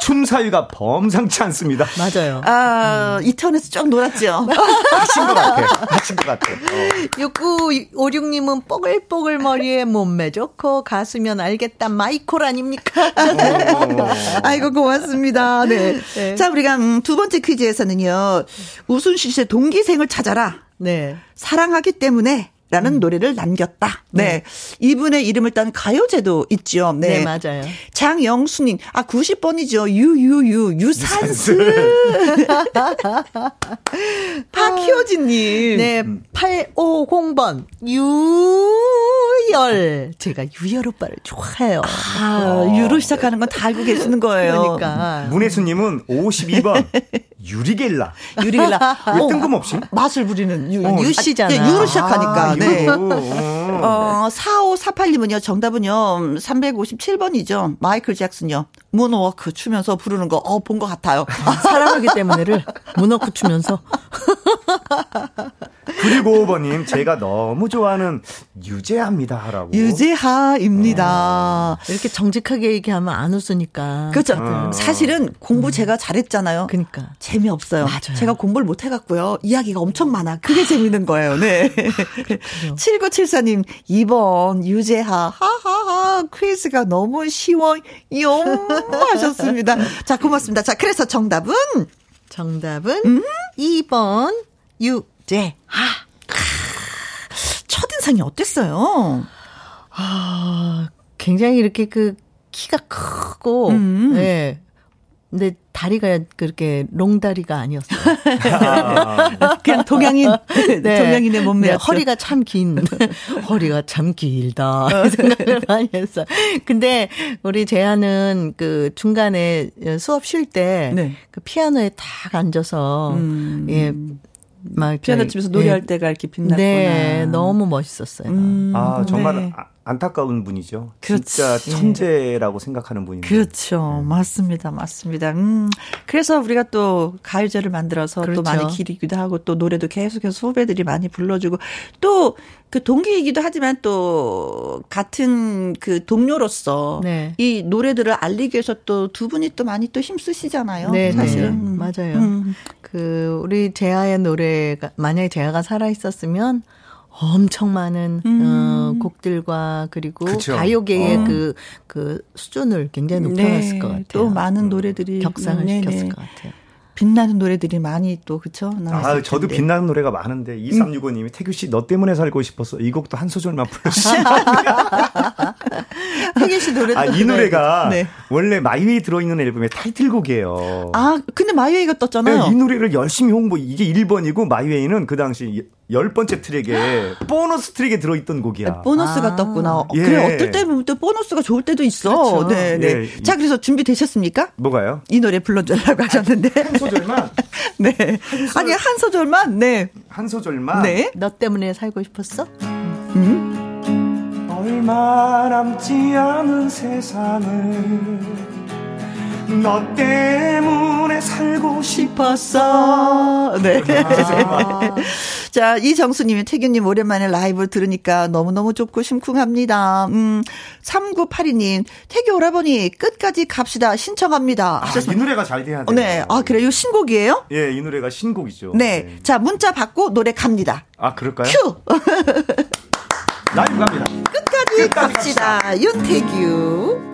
춤 사위가 범상치 않습니다. 맞아요. 아, 이태원에서 쫙 놀았죠. 미친 것 같아. 미친 것 같아. 6956님은 뽀글뽀글 머리에 몸매 좋고 가수면 알겠다. 마이콜 아닙니까? 아이고, 고맙습니다. 네. 네. 자, 우리가 두 번째 퀴즈에서는요. 우순실 씨의 동기생을 찾아라. 네. 사랑하기 때문에. 라는 노래를 남겼다. 네. 이분의 이름을 딴 가요제도 있죠. 네. 네, 맞아요. 장영수님. 아, 90번이죠. 유산슬. 박효진님. 네, 850번. 유열. 제가 유열 오빠를 좋아해요. 아, 유로 시작하는 건 다 알고 계시는 거예요. 그러니까. 문혜수님은 52번. 유리겔라. 유리겔라. 왜 뜬금없이? 맛을 부리는 유씨잖아. 아, 유로 시작하니까. 아, 네. 4548님은요, 정답은요, 357번이죠. 마이클 잭슨요. 문워크 추면서 부르는 거, 본 것 같아요. 사랑하기 때문에를 문워크 추면서. 그리고 5번님, 제가 너무 좋아하는 유재하입니다. 라고. 유재하입니다. 이렇게 정직하게 얘기하면 안 웃으니까. 그렇죠. 사실은 공부 제가 잘했잖아요. 그러니까. 재미없어요. 맞아요. 제가 공부를 못 해갖고요. 이야기가 엄청 많아. 그게 재밌는 거예요. 네. 7974님, 2번, 유재하. 하하하, 퀴즈가 너무 쉬워요. 하셨습니다. 자, 고맙습니다. 자, 그래서 정답은 2번, 유재하. 첫인상이 어땠어요? 아, 굉장히 이렇게 키가 크고, 네. 근데 다리가 그렇게 롱다리가 아니었어요. 그냥 동양인, 네. 동양인의 몸매였죠. 네, 허리가 참 길다. 생각을 많이 했어요. 근데 우리 재하는 중간에 수업 쉴 때 네. 피아노에 딱 앉아서 예. 피아노 집에서 노래할 네. 때가 이렇게 빛났구나. 네, 너무 멋있었어요. 아, 정말 네. 안타까운 분이죠. 그렇지. 진짜 천재라고 생각하는 분이죠. 그렇죠. 맞습니다. 그래서 우리가 또 가요제를 만들어서 그렇죠. 또 많이 기리기도 하고 또 노래도 계속해서 후배들이 많이 불러주고 또 그 동기이기도 하지만 또 같은 그 동료로서 네. 이 노래들을 알리기 위해서 또 두 분이 또 많이 또 힘쓰시잖아요. 네, 사실은. 네. 맞아요. 우리 재하의 노래가 만약에 재하가 살아 있었으면 엄청 많은 곡들과 그리고 그쵸. 가요계의 그 수준을 굉장히 높여놨을 네, 것 같아요. 또 많은 노래들이 격상을 시켰을 것 같아요. 빛나는 노래들이 많이 또 그렇죠. 아, 저도 텐데. 빛나는 노래가 많은데 2365님이 태규 씨 너 때문에 살고 싶었어. 이 곡도 한 소절만 불러주세요. 태규 씨 노래도 이 노래가 네. 원래 마이웨이 들어있는 앨범의 타이틀곡이에요. 아, 근데 마이웨이가 떴잖아요. 네, 이 노래를 열심히 홍보. 이게 1번이고 마이웨이는 그 당시 10번째 트랙에 보너스 트랙에 들어있던 곡이야. 보너스가 떴구나. 예. 그래, 어떨 때는 또 보너스가 좋을 때도 있어. 그렇죠. 네, 네. 예. 자, 그래서 준비되셨습니까? 뭐가요? 이 노래 불러주려고 하셨는데. 한 소절만? 네. 아니, 한 소절만? 네. 한 소절만? 네. 너 때문에 살고 싶었어? 얼마 남지 않은 세상을 너 때문에 살고 싶었어. 네. 자, 이정수님이 태균님 오랜만에 라이브 들으니까 너무너무 좋고 심쿵합니다. 3982님, 태규 오라버니 끝까지 갑시다. 신청합니다. 아, 이 노래가 잘 돼야 돼요. 네. 아, 그래요? 신곡이에요? 예, 이 노래가 신곡이죠. 네. 네. 자, 문자 받고 노래 갑니다. 아, 그럴까요? 큐! 라이브 갑니다. 끝까지 갑시다. 윤태규.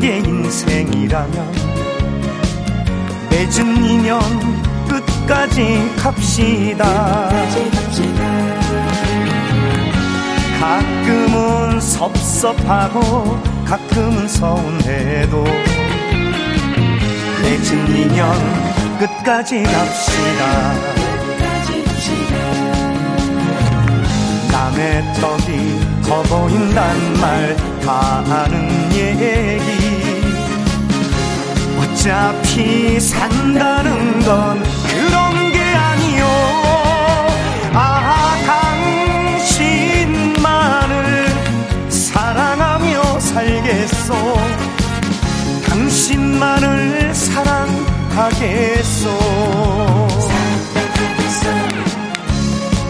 게 인생이라면 맺은 인연 끝까지 갑시다. 가끔은 섭섭하고 가끔은 서운해도 맺은 인연 끝까지 갑시다. 남의 떡이 커 보인단 말 다 아는 얘기. 어차피 산다는 건 그런 게 아니요. 아, 당신만을 사랑하며 살겠소. 당신만을 사랑하겠소.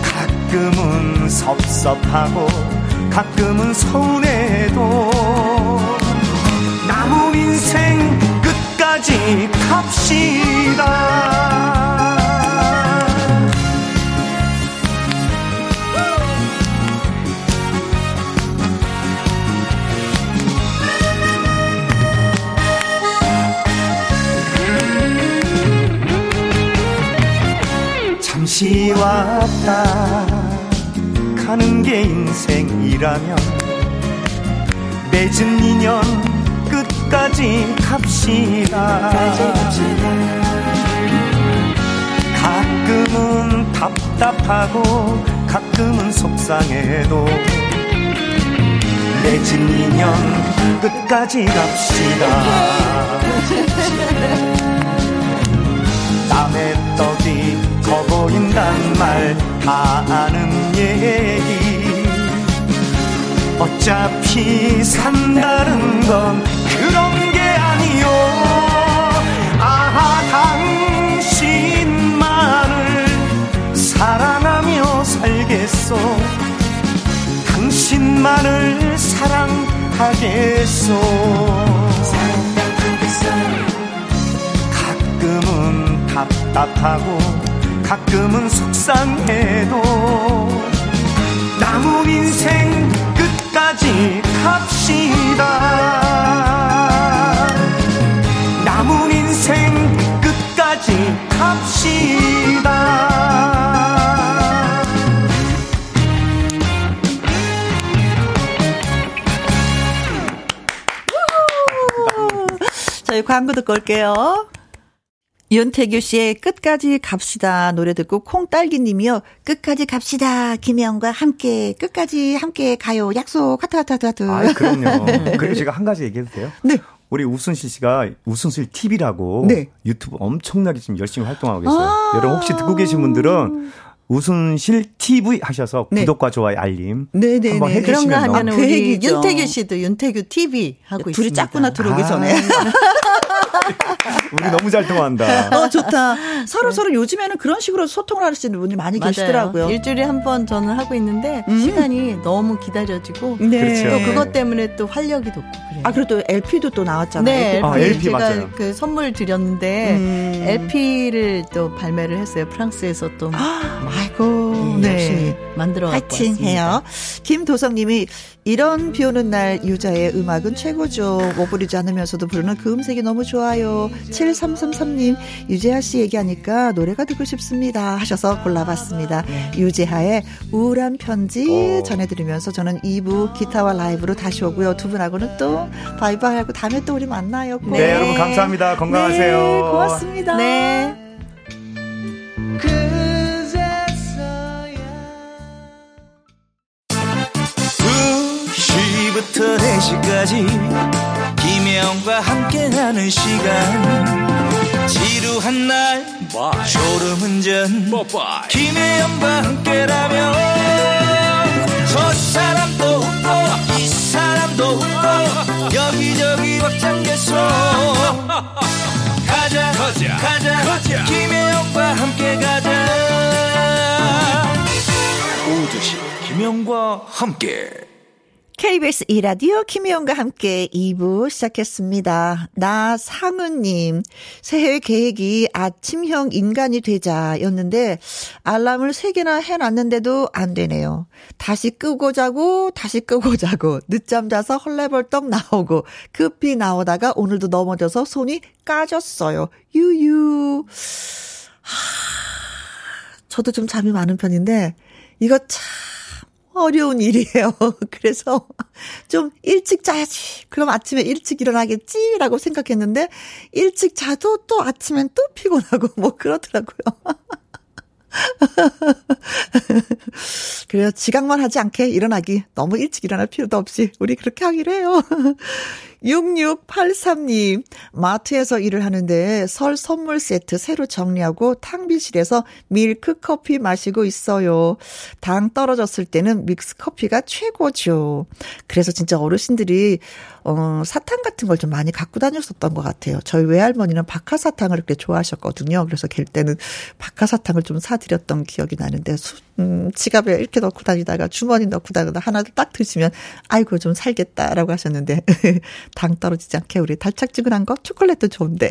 가끔은 섭섭하고 가끔은 서운해도 남은 인생 끝까지 갑시다. 잠시 왔다 가는 게 인생이라면 맺은 인연 끝까지 갑시다. 가끔은 답답하고 가끔은 속상해도 맺은 인연 끝까지 갑시다. 남의 떡이 커 보인단 말 다 아는 얘기. 어차피 산다는 건 그런 게 아니요. 아, 당신만을 사랑하며 살겠소. 당신만을 사랑하겠소. 가끔은 답답하고 가끔은 속상해도 남은 인생 끝까지 갑시다. 남은 인생 끝까지 갑시다. 저희 광고 듣고 올게요. 윤태규 씨의 끝까지 갑시다 노래 듣고 콩딸기님이요. 끝까지 갑시다 김혜영과 함께 끝까지 함께 가요 약속 하트 하트 하트 하트. 아, 그럼요. 그리고 제가 한 가지 얘기해도 돼요? 네. 우리 우순실 씨가 우순실 TV라고 네. 유튜브 엄청나게 지금 열심히 활동하고 계세요. 아~ 여러분 혹시 듣고 계신 분들은 우순실 TV 하셔서 네. 구독과 좋아요 알림 네네네. 한번 해주시면 너무 그런가 하면 우리 윤태규 씨도 윤태규 TV 하고 있습니다. 둘이 짝구나 들어오기 전에. 우리 너무 잘 통한다. 좋다. 서로서로 요즘에는 그런 식으로 소통을 하시는 분들이 많이 맞아요. 계시더라고요. 일주일에 한 번 저는 하고 있는데 시간이 너무 기다려지고 네. 그렇죠. 또 그것 때문에 또 활력이 돋고 그래요. 아, 그리고 또 LP도 또 나왔잖아요. 네. LP. 아, LP 제가 맞아요. 그 선물 드렸는데 LP를 또 발매를 했어요. 프랑스에서 또. 아이고. 네. 역시 만들어 왔고 파칭해요. 김도성님이 이런 비 오는 날 유자의 음악은 최고죠. 못 부르지 않으면서도 부르는 그 음색이 너무 좋아요. 7333님 유재하 씨 얘기하니까 노래가 듣고 싶습니다 하셔서 골라봤습니다. 유재하의 우울한 편지 오. 전해드리면서 저는 2부 기타와 라이브로 다시 오고요. 두 분하고는 또 바이바이하고 다음에 또 우리 만나요. 꼭. 네 여러분 감사합니다. 건강하세요. 네, 고맙습니다. 네. 부터 4시까지 김혜영과 함께하는 시간. 지루한 날 Bye. 졸음운전 Bye. 김혜영과 함께라면 저 사람도 웃고 이 사람도 웃고 여기저기 벅장개소 가자, 가자 가자 가자 김혜영과 함께 가자. 오두시 김혜영과 함께 KBS 이라디오 김희영과 함께 2부 시작했습니다. 나상은님, 새해 계획이 아침형 인간이 되자였는데 알람을 3개나 해놨는데도 안 되네요. 다시 끄고 자고 다시 끄고 자고 늦잠 자서 헐레벌떡 나오고 급히 나오다가 오늘도 넘어져서 손이 까졌어요. 유유. 저도 좀 잠이 많은 편인데 이거 참 어려운 일이에요. 그래서 좀 일찍 자야지. 그럼 아침에 일찍 일어나겠지라고 생각했는데 일찍 자도 또 아침엔 또 피곤하고 뭐 그러더라고요. 그래요. 지각만 하지 않게 일어나기. 너무 일찍 일어날 필요도 없이 우리 그렇게 하기로 해요. 6683님, 마트에서 일을 하는데 설 선물 세트 새로 정리하고 탕비실에서 밀크커피 마시고 있어요. 당 떨어졌을 때는 믹스커피가 최고죠. 그래서 진짜 어르신들이 사탕 같은 걸 좀 많이 갖고 다녔었던 것 같아요. 저희 외할머니는 박하사탕을 그렇게 좋아하셨거든요. 그래서 갤 때는 박하사탕을 좀 사드렸던 기억이 나는데 지갑에 이렇게 넣고 다니다가 주머니 넣고 다니다가 하나를 딱 드시면 아이고 좀 살겠다라고 하셨는데 당 떨어지지 않게 우리 달짝지근한 거 초콜릿도 좋은데.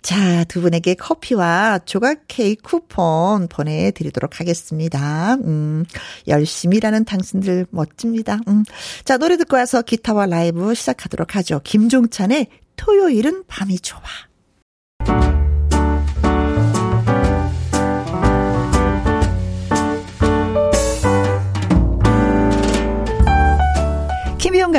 자, 두 분에게 커피와 조각 케이크 쿠폰 보내드리도록 하겠습니다. 열심히 일하는 당신들 멋집니다. 자, 노래 듣고 와서 기타와 라이브 시작하도록 하죠. 김종찬의 토요일은 밤이 좋아. 김희용과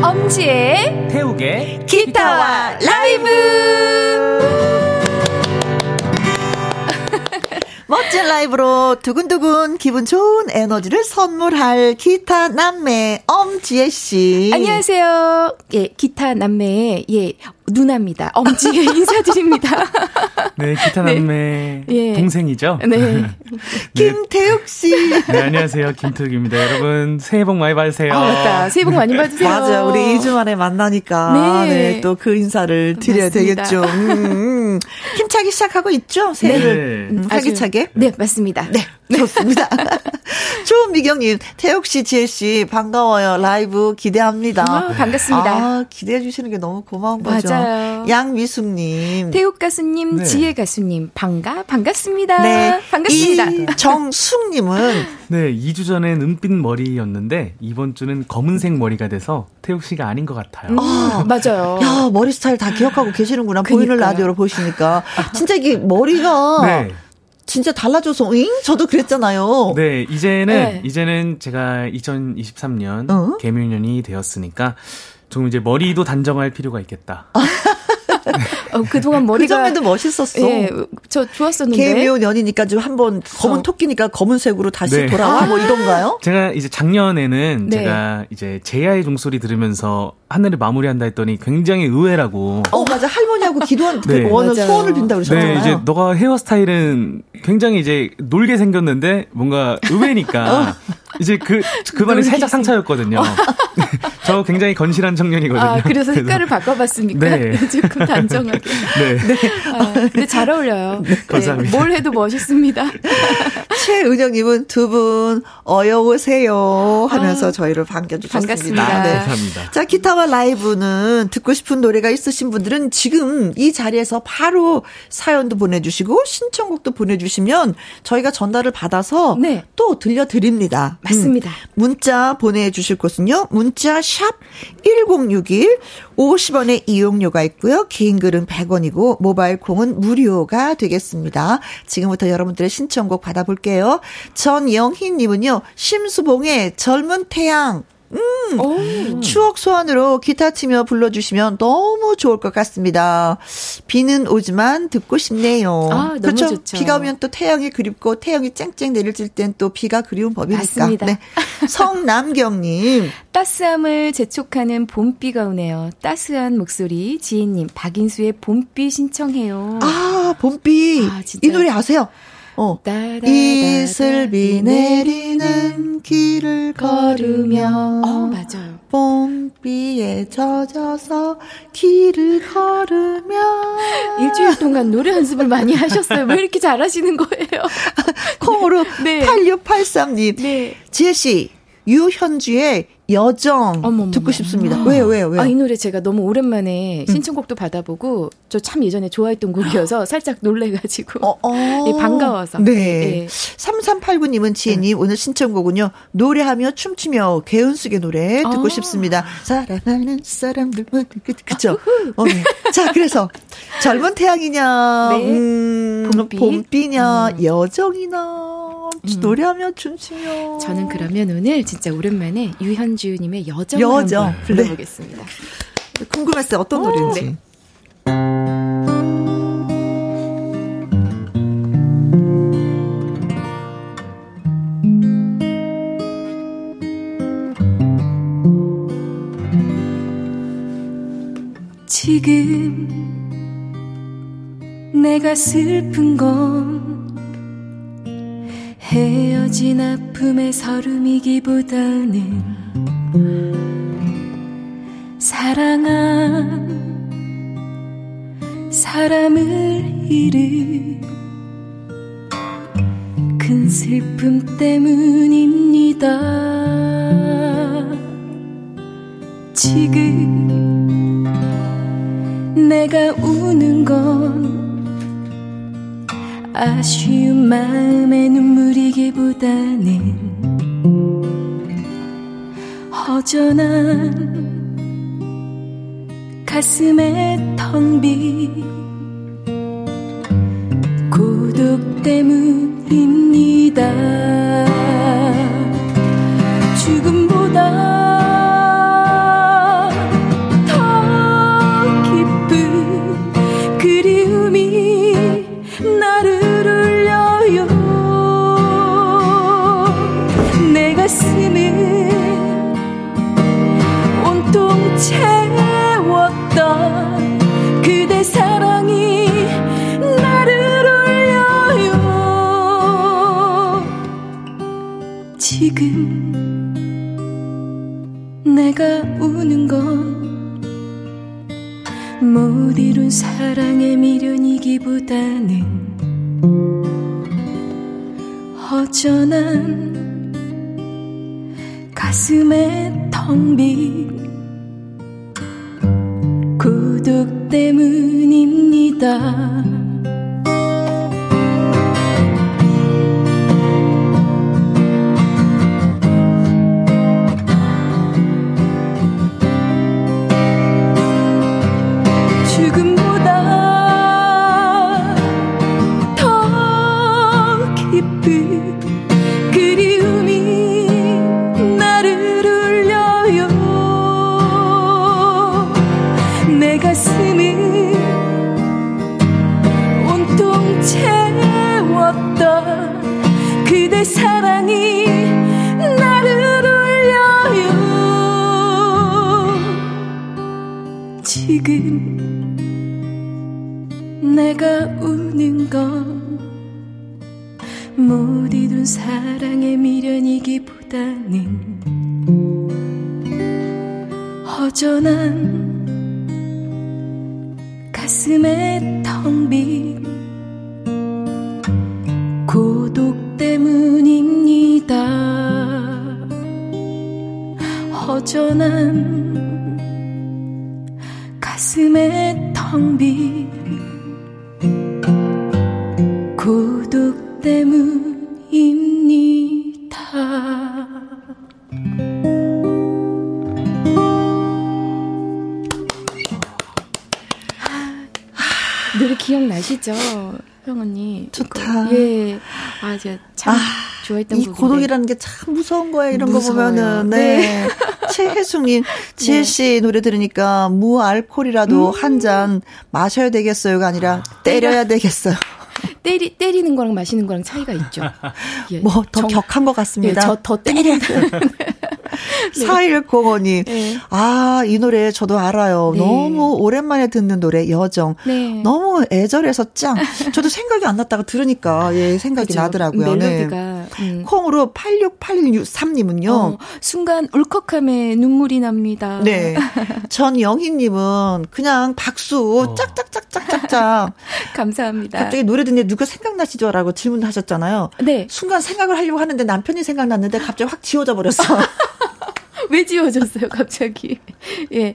엄지의 태욱의 기타와 라이브. 멋진 라이브로 두근두근 기분 좋은 에너지를 선물할 기타 남매 엄지혜 씨. 안녕하세요. 예, 기타 남매의 예, 누나입니다. 엄지혜 인사드립니다. 네, 기타 남매 네. 동생이죠. 네. 네. 김태욱 씨. 네, 안녕하세요. 김태욱입니다. 여러분 새해 복 많이 받으세요. 아, 맞다. 새해 복 많이 받으세요. 맞아요. 우리 2주 만에 만나니까 네. 네, 또 그 인사를 드려야 맞습니다. 되겠죠. 힘차게 시작하고 있죠. 새해를 네. 활기차게. 네, 맞습니다. 네, 좋습니다. 조은미경님, 태욱씨, 지혜씨, 반가워요. 라이브 기대합니다. 아, 반갑습니다. 아, 기대해주시는 게 너무 고마운 거죠. 맞아요. 양미숙님, 태욱 가수님, 네. 지혜 가수님, 반갑습니다. 네, 반갑습니다. 이정숙님은 네, 2주 전엔 은빛 머리였는데, 이번 주는 검은색 머리가 돼서 태욱씨가 아닌 것 같아요. 아, 맞아요. 야, 머리 스타일 다 기억하고 계시는구나. 그러니까요. 보이는 라디오로 보시니까. 진짜 이게 머리가. 네. 진짜 달라져서, 잉? 저도 그랬잖아요. 네, 이제는 제가 2023년 개묘년이 되었으니까, 좀 이제 머리도 단정할 필요가 있겠다. 그동안 머리가. 그전에도 멋있었어. 예, 저 좋았었는데. KBO 년이니까 좀 한번 검은 토끼니까 검은색으로 다시 네. 돌아와 뭐 이런가요? 제가 이제 작년에는 네. 제가 이제 제야의 종소리 들으면서 한 해를 마무리한다 했더니 굉장히 의외라고. 어 맞아 할머니하고 기도한 네. 원은 소원을 빈다 그러셨잖아요. 네 이제 너가 헤어스타일은 굉장히 이제 놀게 생겼는데 뭔가 의외니까 이제 그 말이 살짝 상처였거든요. 저 굉장히 건실한 청년이거든요. 아, 그래서 색깔을 바꿔봤습니까? 네. 조금 단정하게. 네. 네. 아, 근데 잘 어울려요. 네. 감사합니다. 뭘 해도 멋있습니다. 최은영님은 두 분 어여오세요 하면서 저희를 반겨주셨습니다. 반갑습니다. 네. 감사합니다. 자, 기타와 라이브는 듣고 싶은 노래가 있으신 분들은 지금 이 자리에서 바로 사연도 보내주시고 신청곡도 보내주시면 저희가 전달을 받아서 네. 또 들려드립니다. 맞습니다. 문자 보내주실 곳은요. 문자 샵 1061 50원의 이용료가 있고요. 긴 글은 100원이고 모바일 콩은 무료가 되겠습니다. 지금부터 여러분들의 신청곡 받아볼게요. 전영희님은요. 심수봉의 젊은 태양. 추억 소환으로 기타 치며 불러주시면 너무 좋을 것 같습니다. 비는 오지만 듣고 싶네요. 아, 너무 그렇죠? 좋죠. 비가 오면 또 태양이 그립고 태양이 쨍쨍 내리칠 땐 또 비가 그리운 법이니까. 네. 성남경님. 따스함을 재촉하는 봄비가 오네요. 따스한 목소리 지인님 박인수의 봄비 신청해요. 아 봄비. 아, 이 노래 아세요? 이슬비 내리는 길을 걸으며 맞아요. 봄비에 젖어서 길을 걸으며 일주일 동안 노래 연습을 많이 하셨어요. 왜 이렇게 잘하시는 거예요? 콩으로 네. 8683님 네. 지혜씨 유현주의 여정 어머머머. 듣고 싶습니다. 왜요? 아, 이 노래 제가 너무 오랜만에 신청곡도 받아보고 저 참 예전에 좋아했던 곡이어서 살짝 놀래가지고 네, 반가워서. 네. 네. 3389님은 지혜님 오늘 신청곡은요. 노래하며 춤추며 개은숙의 노래 듣고 싶습니다. 사랑하는 사람들 그렇죠. 네. 자 그래서 젊은 태양이냐 네. 봄비냐 여정이나 노래하며 춤추며 저는 그러면 오늘 진짜 오랜만에 유현주 주님의 여정 한번 불러보겠습니다. 네. 궁금했어요. 어떤 노래인지. 네. 지금 내가 슬픈 건 헤어진 아픔의 서름이기보다는 사랑한 사람을 잃은 큰 슬픔 때문입니다. 지금 내가 우는 건 아쉬운 마음의 눈물이기보다는 허전한 가슴의 텅 빈 고독 때문입니다. 죽음보다 채웠던 그대 사랑이 나를 울려요. 지금 내가 우는 건 못 이룬 사랑의 미련이기보다는 허전한 가슴에 텅 빈 고독 때문입니다. 죽음보다 더 깊은 가슴이 채웠던 그대 사랑이 나를 울려요. 지금 내가 우는 건 못 이룬 사랑의 미련이기보다는 허전한 가슴에 텅 빈 고독 때문입니다. 허전한 가슴에 텅 빈 고독 때문입니다. 노래 기억나시죠? 형 언니 좋다. 이거, 예, 아 제가 참 좋아했던 이 곡인데. 고독이라는 게 참 무서운 거예요. 이런 무서워요. 거 보면은 네. 최혜숙님 지혜 씨 노래 들으니까 무알콜이라도 한 잔 마셔야 되겠어요가 아니라 때려야 되겠어요. 때리는 거랑 마시는 거랑 차이가 있죠. 예, 뭐 더 격한 것 같습니다. 예, 저 더 때리는. 4105님. 네. 아, 이 노래 저도 알아요. 네. 너무 오랜만에 듣는 노래, 여정. 네. 너무 애절해서 짱. 저도 생각이 안 났다가 들으니까, 예, 생각이 그렇죠. 나더라고요. 멜로디가. 네. 콩으로 86863님은요. 순간 울컥함에 눈물이 납니다. 네. 전영희님은 그냥 박수, 짝짝짝짝짝짝. 감사합니다. 갑자기 노래 듣는데 누가 생각나시죠? 라고 질문하셨잖아요. 네. 순간 생각을 하려고 하는데 남편이 생각났는데 갑자기 확 지워져 버렸어. 왜 지워졌어요, 갑자기? 예.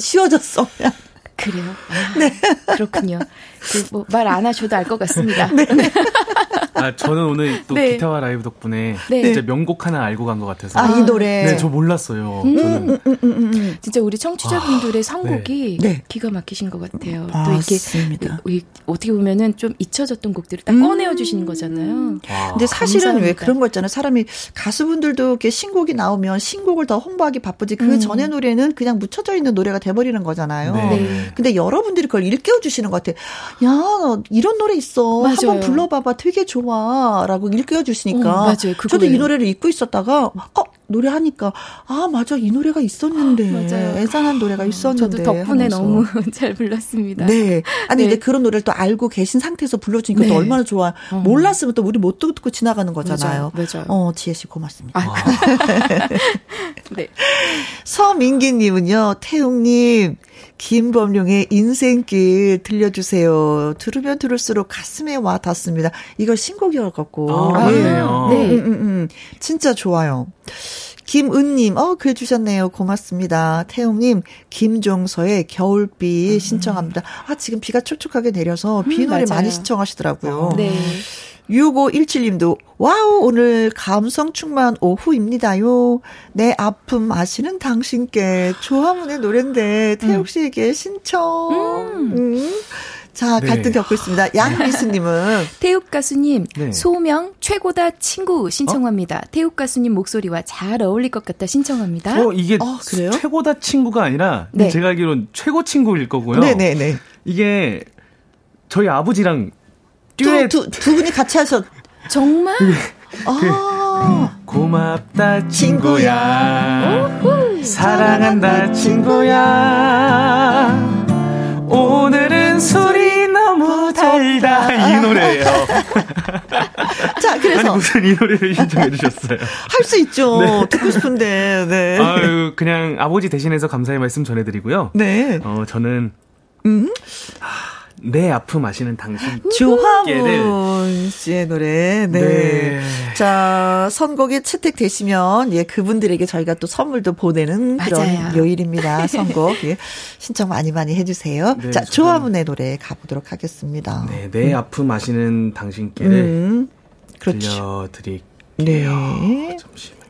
지워졌어. 그래요? 아, 네. 그렇군요. 뭐 말 안 하셔도 알 것 같습니다. 네. 아, 저는 오늘 또 네. 기타와 라이브 덕분에 네. 진짜 명곡 하나 알고 간 것 같아서. 아, 이 노래. 네, 저 몰랐어요. 저는. 진짜 우리 청취자분들의 선곡이 네. 기가 막히신 것 같아요. 아, 또 이렇게 우리 어떻게 보면은 좀 잊혀졌던 곡들을 딱 꺼내어 주시는 거잖아요. 와. 근데 사실은 감사합니다. 왜 그런 거 있잖아요. 사람이 가수분들도 이렇게 신곡이 나오면 신곡을 더 홍보하기 바쁘지 그 전에 노래는 그냥 묻혀져 있는 노래가 돼버리는 거잖아요. 네. 네. 근데 여러분들이 그걸 일깨워 주시는 것 같아요. 야, 이런 노래 있어. 맞아요. 한번 불러봐봐. 되게 좋아. 라고 일깨워주시니까. 맞아요. 저도 이 노래를 잊고 있었다가, 노래하니까, 아, 맞아. 이 노래가 있었는데. 맞아요. 애잔한 노래가 있었는데. 저도 덕분에 하면서. 너무 잘 불렀습니다. 네. 아니, 네. 근데 그런 노래를 또 알고 계신 상태에서 불러주니까 네. 또 얼마나 좋아. 몰랐으면 또 우리 못 듣고 지나가는 거잖아요. 맞아요. 지혜씨 고맙습니다. 아. 네. 서민기님은요, 태웅님. 김범룡의 인생길 들려주세요. 들으면 들을수록 가슴에 와 닿습니다. 이거 신곡이어 갖고. 아, 맞네요. 네. 진짜 좋아요. 김은님, 글 주셨네요. 고맙습니다. 태웅님, 김종서의 겨울비 신청합니다. 아, 지금 비가 촉촉하게 내려서 비 노래 많이 신청하시더라고요. 네. 6517님도 와우 오늘 감성 충만 오후입니다요. 내 아픔 아시는 당신께 조화문의 노래인데 태욱 씨에게 신청. 자, 네. 갈등 겪고 있습니다. 양미수님은. 태욱 가수님, 네. 소명 최고다 친구 신청합니다. 태욱 가수님 목소리와 잘 어울릴 것 같다 신청합니다. 이게 그래요? 최고다 친구가 아니라 네. 제가 알기로는 최고 친구일 거고요. 네네네. 이게 저희 아버지랑 두 분이 같이 하셔. 정말? 고맙다, 친구야. 사랑한다, 친구야. 오늘은 술이 너무 달다. 이 노래예요. 자, 그래서. 아니, 무슨 이 노래를 신청해 주셨어요? 할 수 있죠. 네. 듣고 싶은데, 네. 아유, 그냥 아버지 대신해서 감사의 말씀 전해드리고요. 네. 저는. 내 아픔 아시는 당신. 조화문 씨의 노래. 네. 네. 자, 선곡이 채택되시면, 예, 그분들에게 저희가 또 선물도 보내는 그런 요일입니다. 선곡. 예. 신청 많이 해주세요. 네, 자, 조화문의 노래 가보도록 하겠습니다. 네, 내 아픔 아시는 당신께를 들려드릴게요. 네. 잠시만요.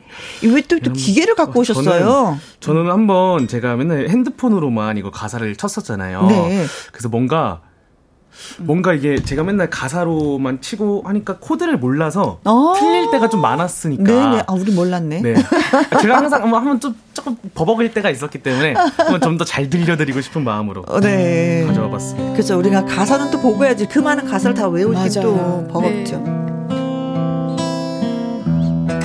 왜 또 기계를 갖고 오셨어요? 저는 한번 제가 맨날 핸드폰으로만 이거 가사를 쳤었잖아요. 네. 그래서 뭔가 이게 제가 맨날 가사로만 치고 하니까 코드를 몰라서 틀릴 때가 좀 많았으니까. 네네. 아, 우리 몰랐네. 네. 제가 항상 한번 좀 조금 버벅일 때가 있었기 때문에 좀 더 잘 들려드리고 싶은 마음으로 네. 가져와 봤습니다. 그렇죠. 우리가 가사는 또 보고 해야지 그 많은 가사를 다 외우기 또 버겁죠. 네.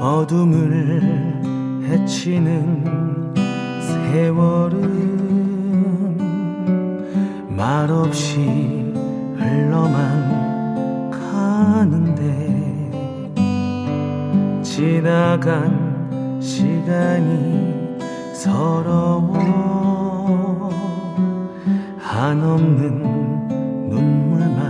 어둠을 헤치는 세월은 말없이 흘러만 가는데 지나간 시간이 서러워 한없는 눈물만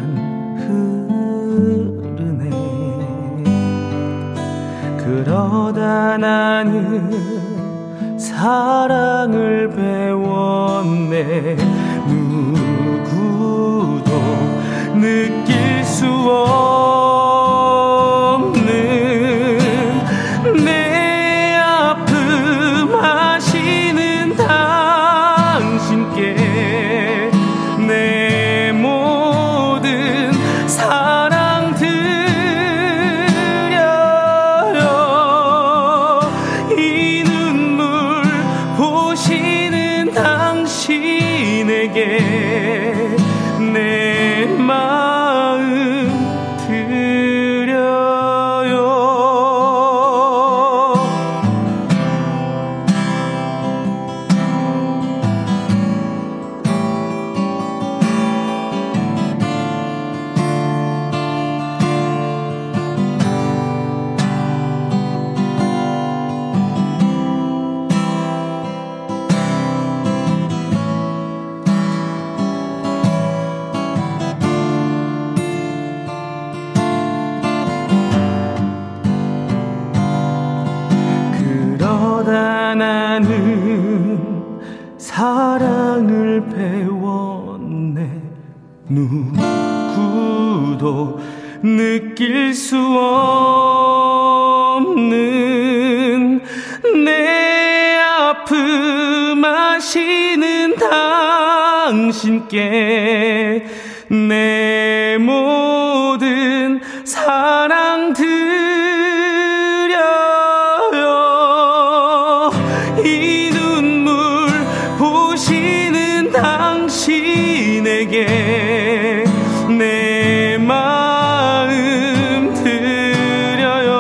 그러다 나는 사랑을 배웠네. 누구도 느낄 수 없는 내 아픔 아시는 당신께 내 모든 사랑 내 마음 드려요. 나는 사랑을 배웠네. 누구도 느낄 수 없는 내 아픔 아시는 당신께 내 모든 사랑 내 마음 드려요.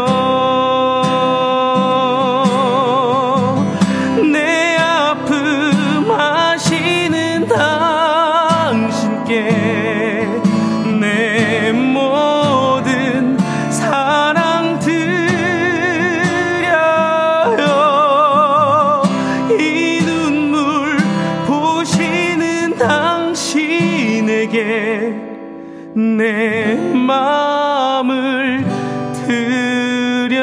내 아픔 아시는 당신께 내 모든 사랑 드려요. 이 눈물 보시는 당신에게 내 마음을 드려요.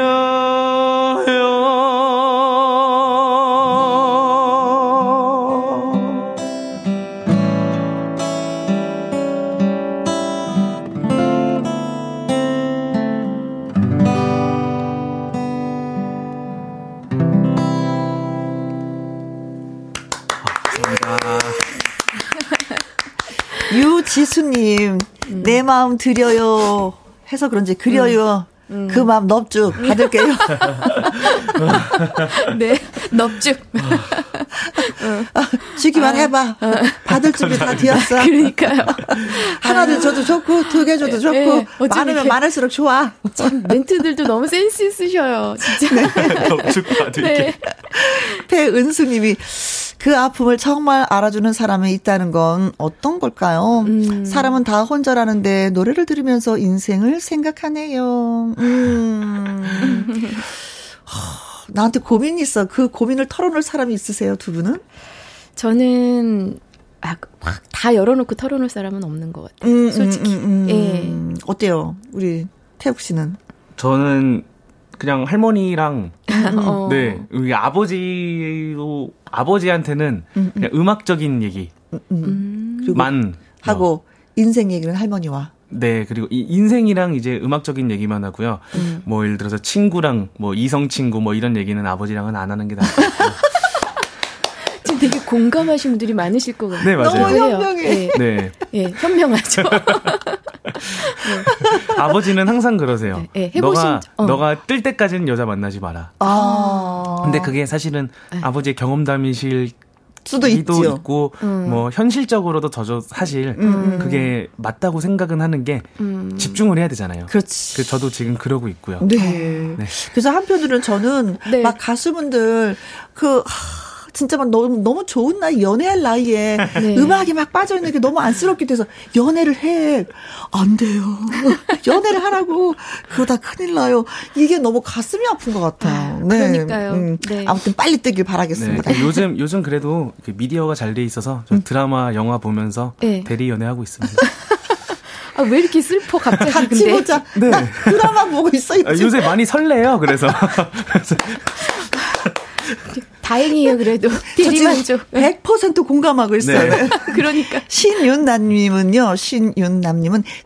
감사합니다. 유지수님. 내 마음 드려요 해서 그런지 그려요. 그 마음 넙죽 받을게요. 네, 넙죽. 주기만 해봐. 받을 준비 다 되었어. 그러니까요. 하나도 줘도 좋고 두 개 줘도 좋고 네, 많으면 이렇게. 많을수록 좋아. 참 멘트들도 너무 센스 있으셔요. 진짜. 네. 넙죽 받을게. 네. 배은수님이 그 아픔을 정말 알아주는 사람이 있다는 건 어떤 걸까요? 사람은 다 혼자라는데 노래를 들으면서 인생을 생각하네요. 나한테 고민이 있어. 그 고민을 털어놓을 사람이 있으세요, 두 분은? 저는 막 다 열어놓고 털어놓을 사람은 없는 것 같아요. 솔직히. 예. 어때요? 우리 태욱 씨는? 저는 그냥 할머니랑 네 우리 아버지도 아버지한테는 그냥 음악적인 얘기만 하고 인생 얘기는 할머니와 네 그리고 이 인생이랑 이제 음악적인 얘기만 하고요. 뭐 예를 들어서 친구랑 뭐 이성 친구 뭐 이런 얘기는 아버지랑은 안 하는 게 나을 것 같아요. 지금 되게 공감하신 분들이 많으실 것 같아요. 네 맞아요. 너무 현명해. 네, 네. 네 현명하죠. 네. 아버지는 항상 그러세요. 네, 너가 뜰 때까지는 여자 만나지 마라. 아. 근데 그게 사실은 네. 아버지의 경험담이실 수도 있고 뭐 현실적으로도 저도 사실 그게 맞다고 생각은 하는 게 집중을 해야 되잖아요. 그렇지. 그 저도 지금 그러고 있고요. 네. 네. 그래서 한편으로는 저는 네. 막 가수분들 그 진짜 막 너무 좋은 나이 연애할 나이에 네. 음악이 막 빠져있는 게 너무 안쓰럽기도 해서 연애를 해. 안 돼요. 연애를 하라고. 그러다 큰일 나요. 이게 너무 가슴이 아픈 것 같아요. 네. 그러니까요. 네. 아무튼 빨리 뜨길 바라겠습니다. 네. 요즘 그래도 미디어가 잘 돼 있어서 저 드라마 영화 보면서 네. 대리 연애하고 있습니다. 아, 왜 이렇게 슬퍼 갑자기 같이 근데. 보자. 네. 나 드라마 보고 있어. 아, 요새 많이 설레요. 그래서. 다행이에요, 그래도. 대리만족. 100% 공감하고 있어요. 네. 그러니까. 신윤남님은요,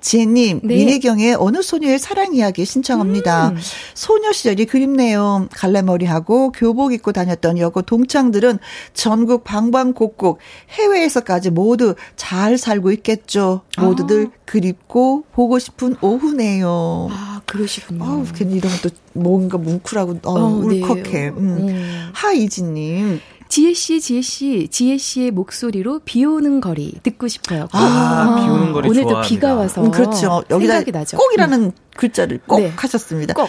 지혜님, 네. 민혜경의 어느 소녀의 사랑 이야기 신청합니다. 소녀 시절이 그립네요. 갈래머리하고 교복 입고 다녔던 여고 동창들은 전국 방방곡곡 해외에서까지 모두 잘 살고 있겠죠. 모두들 그립고 보고 싶은 오후네요. 아, 그러시군요. 아우, 괜히 이런 것도 뭔가 뭉클하고 울컥해. 네. 하이진님. 지혜씨의 목소리로 비 오는 거리 듣고 싶어요. 비 오는 거리 오늘도 좋아합니다. 비가 와서 그렇죠. 여기다 생각이 나죠. 꼭이라는 글자를 꼭 네. 하셨습니다. 꼭.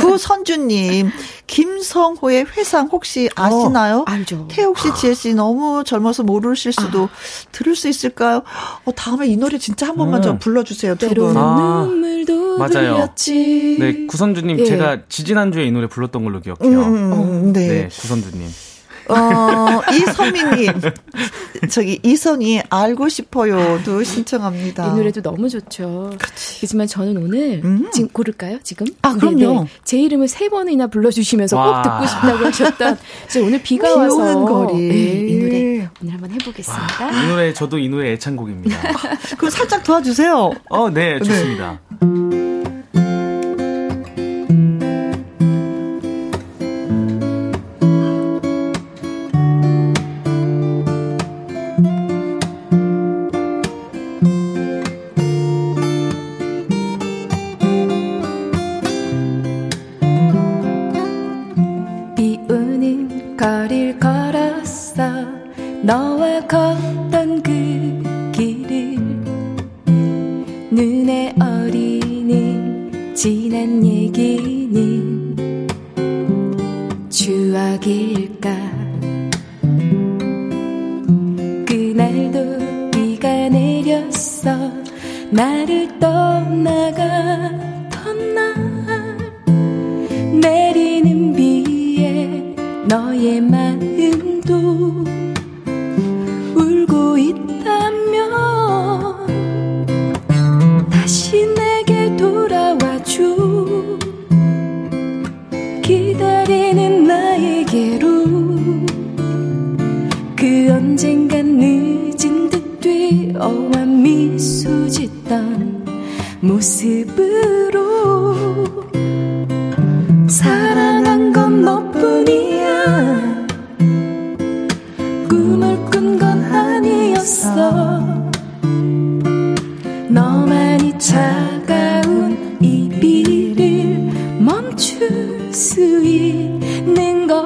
구선주님. 김성호의 회상 혹시 아시나요? 알죠. 태욱씨 지혜씨 너무 젊어서 모르실 수도 들을 수 있을까요? 다음에 이 노래 진짜 한 번만 좀 불러주세요. 때로는 눈물도 흘렸지. 네, 구선주님 네. 제가 지지난주에 이 노래 불렀던 걸로 기억해요. 네. 네, 구선주님. 이선미님, 저기 이선희 알고 싶어요도 신청합니다. 이 노래도 너무 좋죠. 그치. 그렇지만 저는 오늘 지금 고를까요? 지금? 아 그럼요. 네네. 제 이름을 3번이나 불러주시면서 와. 꼭 듣고 싶다고 하셨던 오늘 비가 와서 오는 거리 네, 이 노래 오늘 한번 해보겠습니다. 와. 이 노래 저도 이 노래 애창곡입니다. 그럼 살짝 도와주세요. 네 좋습니다. 네. 너와 걷던 그 길을 눈에 어리는 지난 얘기는 추억일까 그날도 비가 내렸어 나를 떠나갔던 날 내리는 비에 너의 마음도 울고 있다면 다시 내게 돌아와줘 기다리는 나에게로 그 언젠간 늦은 듯 뛰어와 미소 짓던 모습으로 사랑한 건 너뿐이야 너만이 차가운 이 비를 멈출 수 있는 것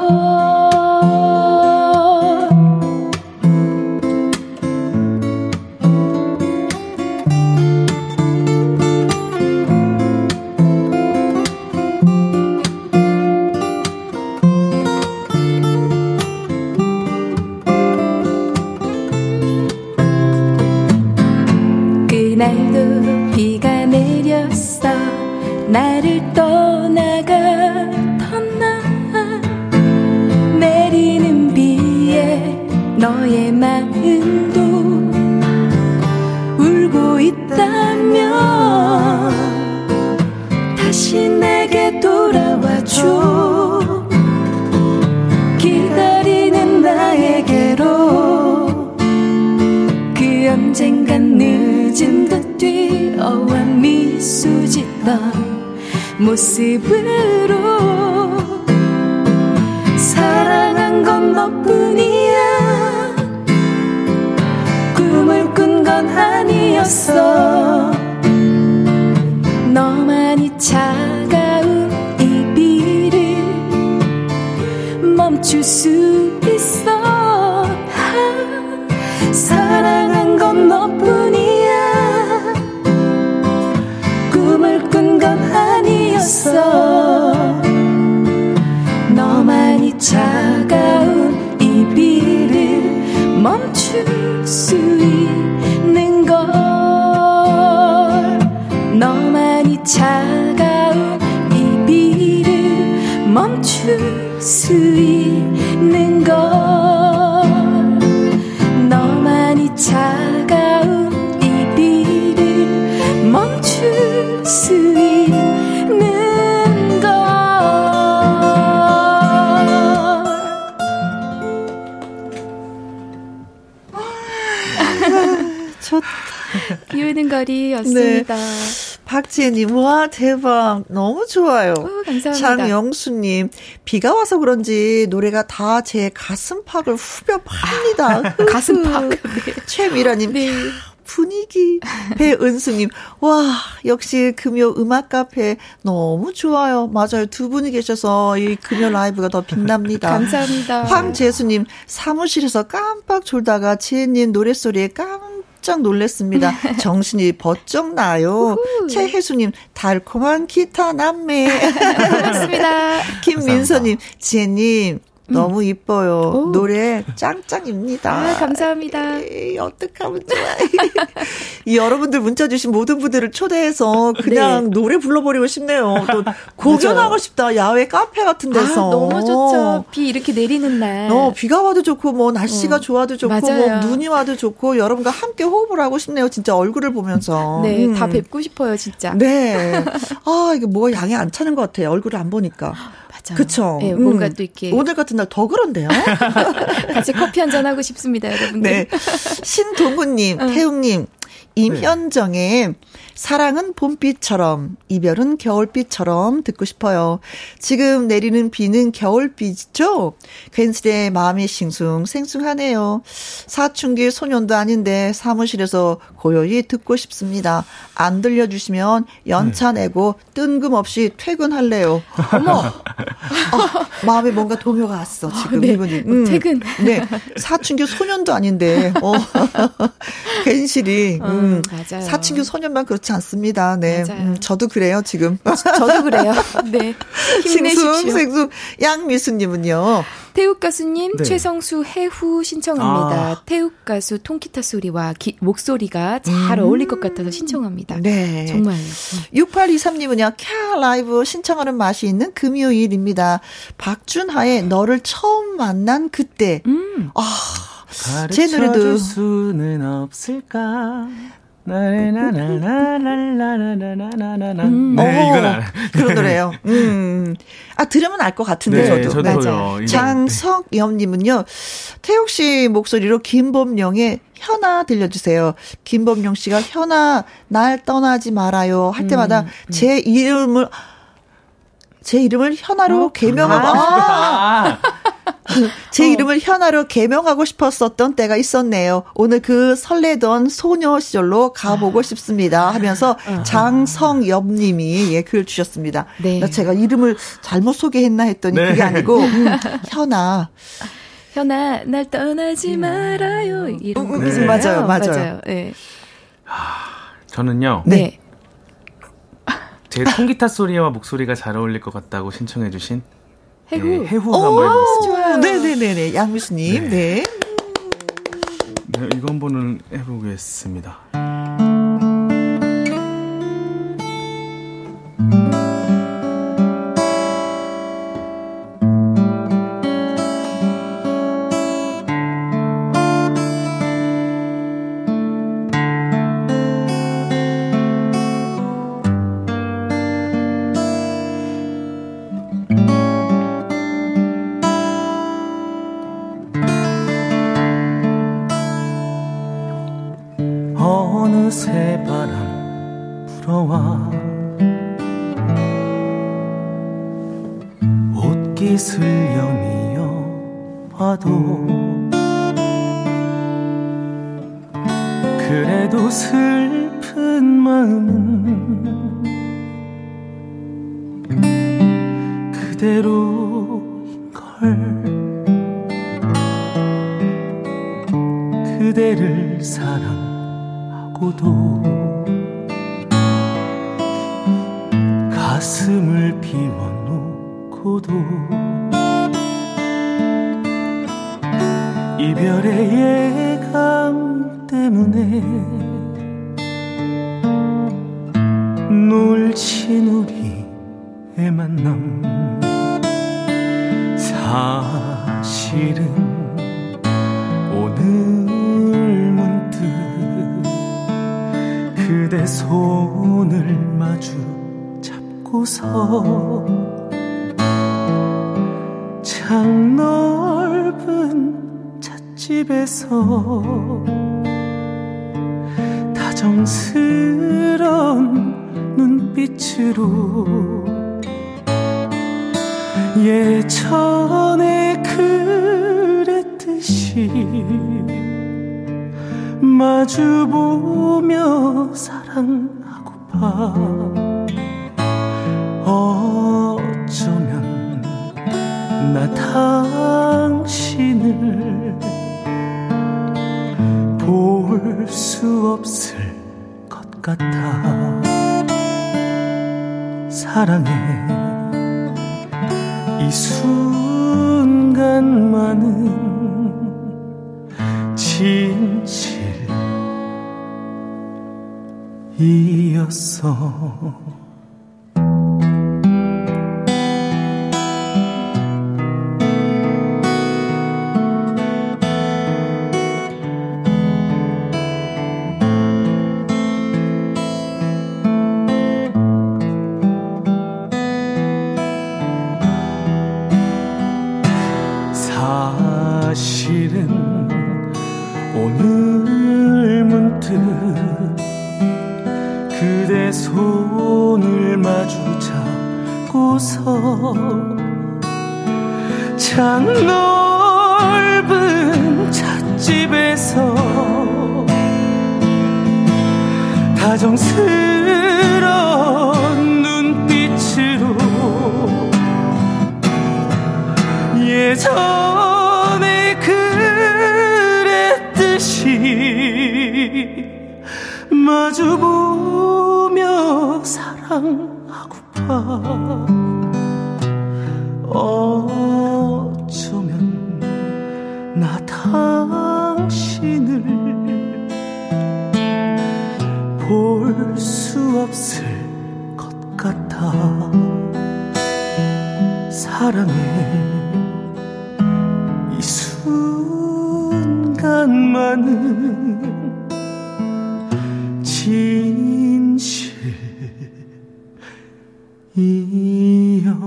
나를 떠나갔던 날 내리는 비에 너의 마음도 울고 있다면 다시 내게 돌아와줘 기다리는 나에게로 그 언젠간 늦은 듯 뛰어와 미소 짓던 모습으로 사랑한 건 너뿐이야 꿈을 꾼 건 아니었어 너 있어. 사랑한 건 너뿐이야. 꿈을 꾼 건 아니었어. 너만이 차가운 이 비를 멈출 수 있는 걸. 너만이 차가운 이 비를 멈출 수 있는 걸. 너만이 차가운 이 비를 멈출 수 있는 걸. 좋다. 비오는 거리였습니다. 네. 박지혜님, 와 대박, 너무 좋아요. 오, 감사합니다. 장영수님, 비가 와서 그런지 노래가 다 제 가슴팍을 후벼 팝니다. 아, 가슴팍. 네. 최미라님, 네. 분위기. 배은수님, 와 역시 금요 음악 카페 너무 좋아요. 맞아요, 두 분이 계셔서 이 금요 라이브가 더 빛납니다. 감사합니다. 황재수님, 사무실에서 깜빡 졸다가 지혜님 노래소리에 깜짝 놀랐습니다. 정신이 버쩍 나요. 최혜수님, 달콤한 기타 남매. 고맙습니다. 김민서님, 지혜님 너무 이뻐요. 오. 노래 짱짱입니다. 아, 감사합니다. 에이, 어떡하면 좋아. 여러분들 문자 주신 모든 분들을 초대해서 그냥 네. 노래 불러버리고 싶네요. 또 공연하고 싶다. 야외 카페 같은 데서. 아, 너무 좋죠. 비 이렇게 내리는 날. 비가 와도 좋고 뭐 날씨가 좋아도 좋고 뭐 눈이 와도 좋고 여러분과 함께 호흡을 하고 싶네요. 진짜 얼굴을 보면서. 네. 다 뵙고 싶어요. 진짜. 네. 아 이게 뭐 양이 안 차는 것 같아요. 얼굴을 안 보니까. 그렇죠. 네, 뭔가 또 이렇게 오늘 같은 날 더 그런데요. 같이 커피 한잔 하고 싶습니다, 여러분들. 네. 신동훈님, 태웅님, 임현정의 사랑은 봄빛처럼 이별은 겨울빛처럼 듣고 싶어요. 지금 내리는 비는 겨울비죠. 괜스레 마음이 싱숭생숭하네요. 사춘기 소년도 아닌데 사무실에서 고요히 듣고 싶습니다. 안 들려주시면 연차 내고 뜬금없이 퇴근할래요. 어머. 마음에 뭔가 동요가 왔어 지금. 네. 이분이 퇴근. 네. 사춘기 소년도 아닌데 괜시리 맞아요. 사춘기 소년만 그렇지 않습니다. 네, 저도 그래요 지금. 저도 그래요. 네, 힘내십시오. 싱숭생숭. 양미수님은요. 태욱 가수님, 네. 최성수 해후 신청합니다. 아. 태욱 가수 통기타 소리와 목소리가 잘 어울릴 것 같아서 신청합니다. 네, 정말. 6823님은요. 캬 라이브 신청하는 맛이 있는 금요일입니다. 박준하의 너를 처음 만난 그때. 제 노래도 수는 없을까. 나나나나나나나나나나나. 네, 이건 그런 노래예요. 아 들으면 알 것 같은데 네, 저도. 맞아요. 장석엽님은요. 태욱 씨 목소리로 김범룡의 현아 들려주세요. 김범룡 씨가 현아 날 떠나지 말아요 할 때마다 제 이름을 현아로 개명하고. 아. 제 이름을 현아로 개명하고 싶었었던 때가 있었네요. 오늘 그 설레던 소녀 시절로 가보고 싶습니다 하면서 장성엽님이 예, 글을 주셨습니다. 네. 제가 이름을 잘못 소개했나 했더니 네. 그게 아니고 현아. 현아 날 떠나지 말아요. 이런 네. 맞아요. 맞아요. 네. 저는요. 네. 제 통기타 소리와 목소리가 잘 어울릴 것 같다고 신청해 주신 해후. 네, 해후가 말했습니다. 네네네네. 양미수님. 네. 네. 네. 이거 한번은 해보겠습니다. 그대로인걸. 그대를 사랑하고도 가슴을 비워놓고도 이별의 예감 때문에 놀친 우리의 만남 사실은 오늘 문득 그대 손을 마주 잡고서 창 넓은 찻집에서 다정스러운 눈빛으로 예전에 그랬듯이 마주보며 사랑하고파 어쩌면 나 당신을 볼 수 없을 것 같아. 사랑해 이 순간만은 진실 이었어. 사실은 오늘 문득 그대 손을 마주 잡고서 창 넓은 찻집에서 다정스러운 눈빛으로 예전에 그랬듯이 마주보며 사랑하고파 어쩌면 나 당신을 볼 수 없을 것 같아. 사랑해 이 순간만은 진실이었어.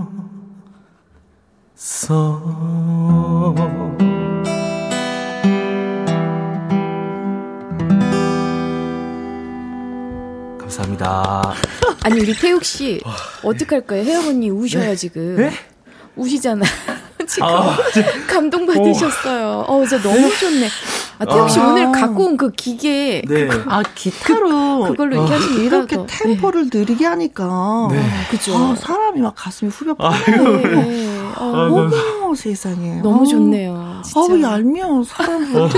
감사합니다. 아니 우리 태욱 씨 어떡할까요? 혜영 언니 우셔요 지금. 네? 우시잖아요. 지금 감동 받으셨어요. 진짜 너무 좋네. 태욱 씨 오늘 갖고 온 그 기계, 기타로 그걸로 이렇게 하시니까 이렇게 템포를 느리게 하니까, 그죠? 사람이 막 가슴이 후벼 뻗네요. 어머 세상에, 너무 좋네요. 진짜. 얄미워 사람들.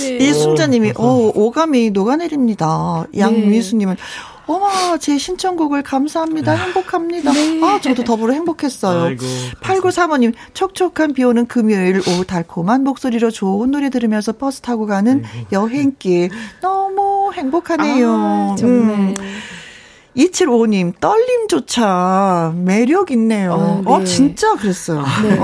네. 이순자님이 오감이 녹아내립니다. 양미수님은. 어머, 제 신청곡을 감사합니다. 행복합니다. 네. 저도 더불어 행복했어요. 아이고, 8935님, 촉촉한 비 오는 금요일 오후 달콤한 목소리로 좋은 노래 들으면서 버스 타고 가는 여행길. 너무 행복하네요. 정말. 275님, 떨림조차 매력 있네요. 네. 진짜 그랬어요. 네.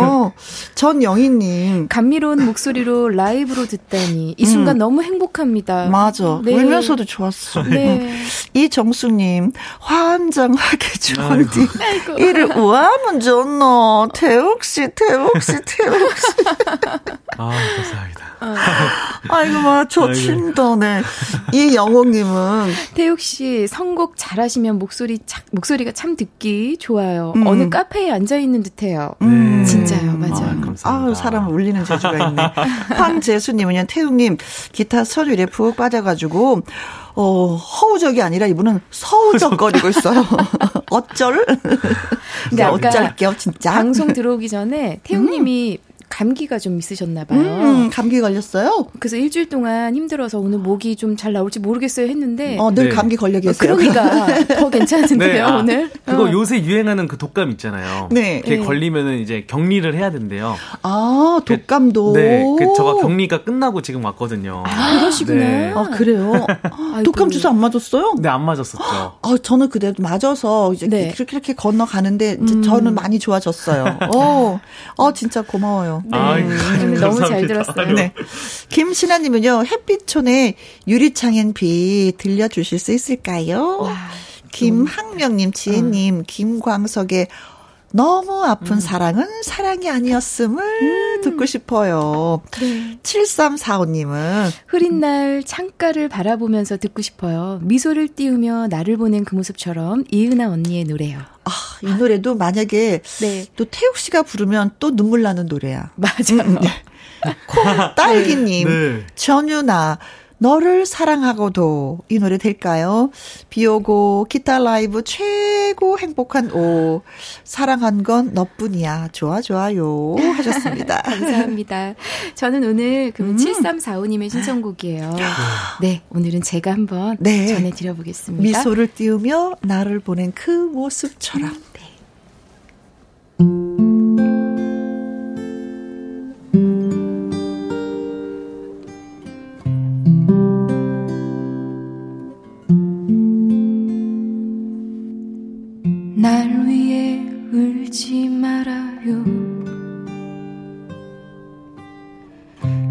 전영희님. 감미로운 목소리로 라이브로 듣다니. 이 순간 너무 행복합니다. 맞아. 네. 울면서도 좋았어. 네. 이정수님, 환장하게 주원디. 이를 우아하면 좋노. 태욱씨. 감사합니다. 아이고, 저 친다네. 이영옥님은. 태욱씨, 선곡 잘하시면 목소리가 참 듣기 좋아요. 어느 카페에 앉아 있는 듯해요. 네. 진짜요, 맞아요. 사람 울리는 재주가 있네. 황재수님은요, 태웅님 기타 서율에 푹 빠져가지고 허우적이 아니라 이분은 서우적거리고 있어요. 어쩔? 그러니까 어쩔게요, 진짜. 방송 들어오기 전에 태웅님이 감기가 좀 있으셨나 봐요. 감기 걸렸어요? 그래서 일주일 동안 힘들어서 오늘 목이 좀 잘 나올지 모르겠어요 했는데 늘 네. 감기 걸려 계세요. 그러니까 더 괜찮은데요. 네, 오늘. 그거 요새 유행하는 그 독감 있잖아요. 네. 그게 네. 걸리면은 이제 격리를 해야 된대요. 아, 독감도. 네. 그 저가 격리가 끝나고 지금 왔거든요. 아, 그러시구나. 네. 아, 그래요. 독감 주사 안 맞았어요? 네, 안 맞았었죠. 아, 저는 그래도 맞아서 이제 네. 이렇게 건너가는데 저는 많이 좋아졌어요. 어. 진짜 고마워요. 네. 아이고, 너무 감사합니다. 잘 들었어요. 네. 김신아님은요, 햇빛촌의 유리창엔 비 들려주실 수 있을까요? 와, 김학명님, 지혜님, 김광석의 너무 아픈 사랑은 사랑이 아니었음을 듣고 싶어요. 그래. 7345님은 흐린 날 창가를 바라보면서 듣고 싶어요. 미소를 띄우며 나를 보낸 그 모습처럼 이은하 언니의 노래요. 아, 이 노래도 만약에 네. 또 태욱 씨가 부르면 또 눈물 나는 노래야. 맞아요. 콩딸기님, 네. 전유나 너를 사랑하고도 이 노래 될까요? 비 오고 기타 라이브 최고 행복한 오후 사랑한 건 너뿐이야 좋아 좋아요 하셨습니다. 감사합니다. 저는 오늘 그 7345님의 신청곡이에요. 네, 오늘은 제가 한번 네. 전해드려보겠습니다. 미소를 띄우며 나를 보낸 그 모습처럼 네. 날 위해 울지 말아요.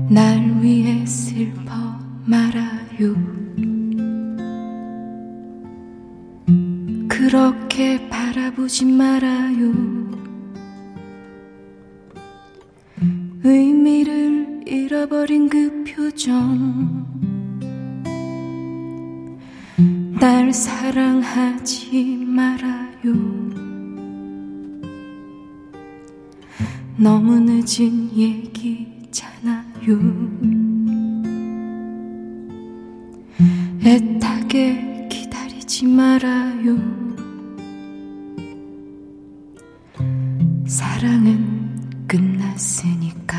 날 위해 슬퍼 말아요. 그렇게 바라보지 말아요. 의미를 잃어버린 그 표정 날 사랑하지 말아요. 너무 늦은 얘기잖아요. 애타게 기다리지 말아요. 사랑은 끝났으니까.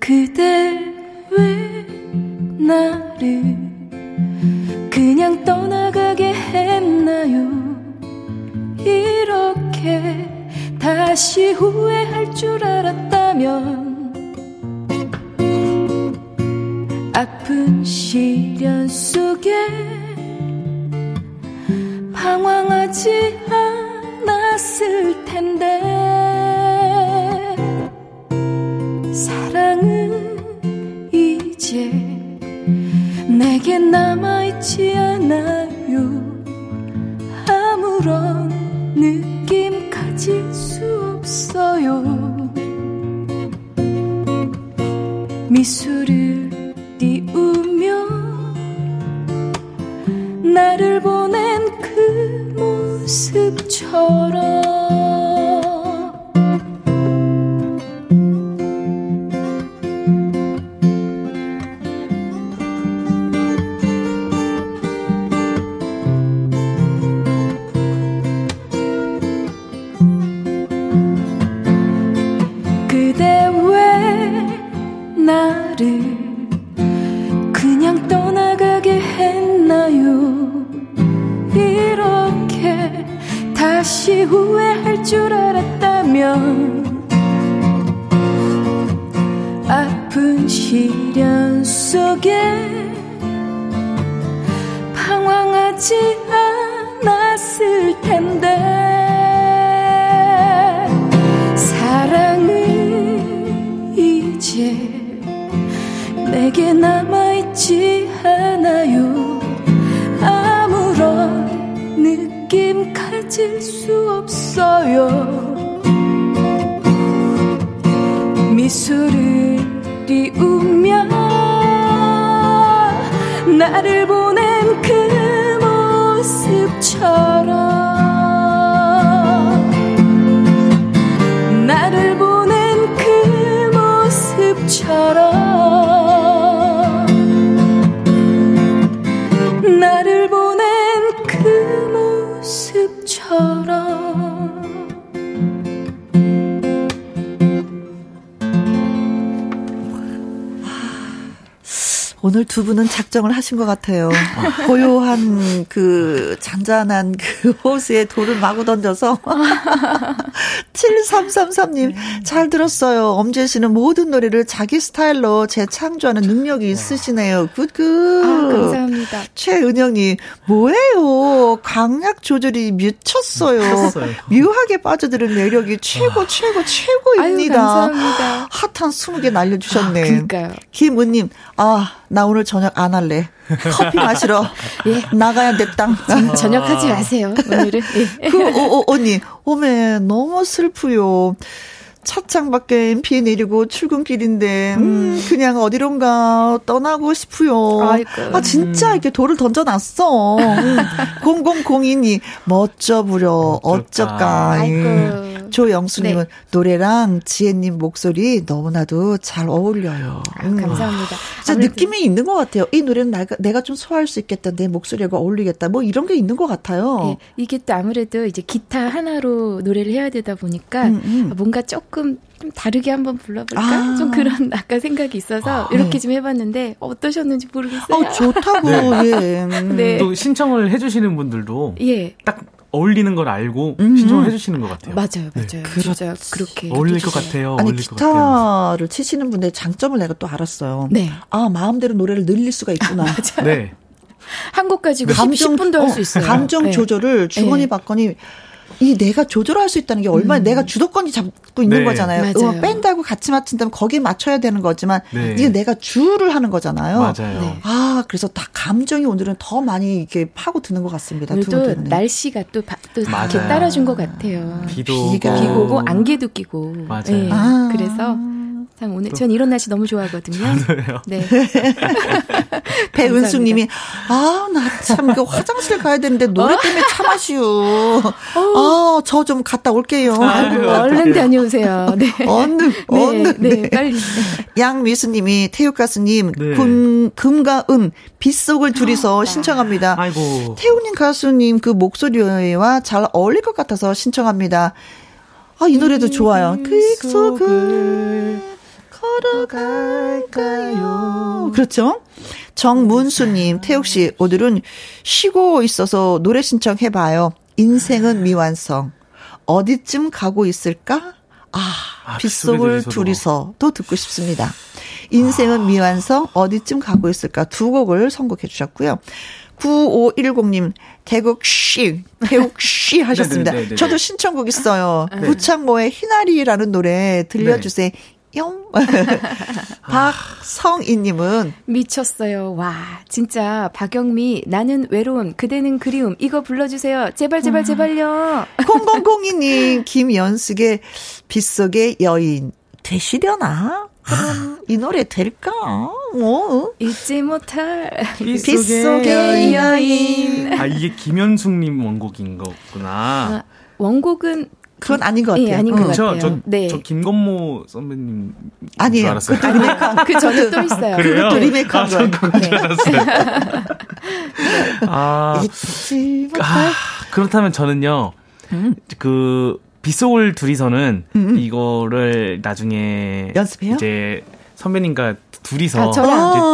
그대 왜 나를 그냥 떠나가게 했나요? 이렇게 다시 후회할 줄 알았다면 아픈 시련 속에 방황하지 않았을 텐데 사랑은 이제 내게 남아있지 않아요. 아무런 느낌 가질 수 없어요. 미소를 띄우며 나를 보낸 그 모습처럼 오늘 두 분은 작정을 하신 것 같아요. 고요한 그 잔잔한 그 호수에 돌을 마구 던져서 7333님 잘 들었어요. 엄지혜 씨는 모든 노래를 자기 스타일로 재창조하는 능력이 있으시네요. 굿굿. 아, 감사합니다. 최은영님 뭐예요? 강약 조절이 미쳤어요. 묘하게 빠져드는 매력이 최고입니다. 아유, 감사합니다. 핫한 20개 날려주셨네. 아, 그러니까요. 김은님 아, 나 오늘 저녁 안 할래. 커피 마시러 예. 나가야 내 땅. 저녁하지 마세요. 오늘은. 예. 언니, 오메 너무 슬프요. 차창 밖엔 비 내리고 출근길인데 그냥 어디론가 떠나고 싶어요. 아이고. 아 진짜 이렇게 돌을 던져놨어. 0002님 멋져부려 어쩔까. 조영수님은 네. 노래랑 지혜님 목소리 너무나도 잘 어울려요. 아, 감사합니다. 진짜 느낌이 있는 것 같아요. 이 노래는 내가 좀 소화할 수 있겠다. 내 목소리가 어울리겠다. 뭐 이런 게 있는 것 같아요. 네, 이게 또 아무래도 이제 기타 하나로 노래를 해야 되다 보니까 뭔가 조금 다르게 한번 불러볼까? 아. 좀 그런 아까 생각이 있어서 이렇게 좀 해봤는데 어떠셨는지 모르겠어요. 좋다고. 네. 예. 네. 또 신청을 해주시는 분들도 예. 딱 어울리는 걸 알고 신청을 해주시는 것 같아요. 맞아요. 네. 진짜 그렇게 어울릴 해주시죠. 것 같아요. 아니 기타를 치시는 분의 장점을 내가 또 알았어요. 네. 아 마음대로 노래를 늘릴 수가 있구나. 맞아요. 네. 한 곡 가지고 10분도 할 수 있어요. 감정 조절을 주거니 받거니. 이 내가 조절할 수 있다는 게 얼마나 내가 주도권이 잡고 있는 거잖아요. 밴드하고 같이 맞춘다면 거기에 맞춰야 되는 거지만 이게 내가 주를 하는 거잖아요. 맞아요. 네. 아 그래서 다 감정이 오늘은 더 많이 이렇게 파고 드는 것 같습니다. 또 날씨가 또 이렇게 따라준 것 같아요. 비도 오고 안개도 끼고. 맞아요. 네. 아. 그래서 참 오늘 전 이런 날씨 너무 좋아하거든요. 저도요. 네. 배은숙님이 아 나 참 이거 화장실 가야 되는데 노래 때문에 참아시오. 저 좀 갔다 올게요. 아이고, 얼른 다녀오세요. 네. 얼른, 빨리. 양미수님이 태욱 가수님 금과 은 빗속을 둘이서 신청합니다. 아이고. 태욱님 가수님 그 목소리와 잘 어울릴 것 같아서 신청합니다. 아 이 노래도 좋아요. 그 속을 걸어갈까요? 그렇죠? 정문수님, 태욱씨, 오늘은 쉬고 있어서 노래 신청해봐요. 인생은 미완성. 어디쯤 가고 있을까? 아, 빗속을 둘이서 또 듣고 싶습니다. 인생은 미완성, 어디쯤 가고 있을까? 두 곡을 선곡해 주셨고요. 9510님, 태국씨 하셨습니다. 네네네네. 저도 신청곡 있어요. 구창모의 희나리라는 노래 들려주세요. 네. 박성희님은 미쳤어요. 와 진짜 박영미 나는 외로움 그대는 그리움 이거 불러주세요. 제발요. 0002님 김연숙의 빗속의 여인 되시려나? 이 노래 될까? 뭐? 잊지 못할 빗속의 여인. 아 이게 김연숙님 원곡인 거구나. 아, 원곡은 그건 아닌 것 같아요. 예, 아닌 것 같아요. 저 김건모 선배님 아니에요. 줄 알았어요. 그 전에 또 있어요. 그것도 리메이크한 거예요. 그렇다면 저는요. 그 빗속을 둘이서는 이거를 나중에 연습해요? 이제 선배님과 둘이서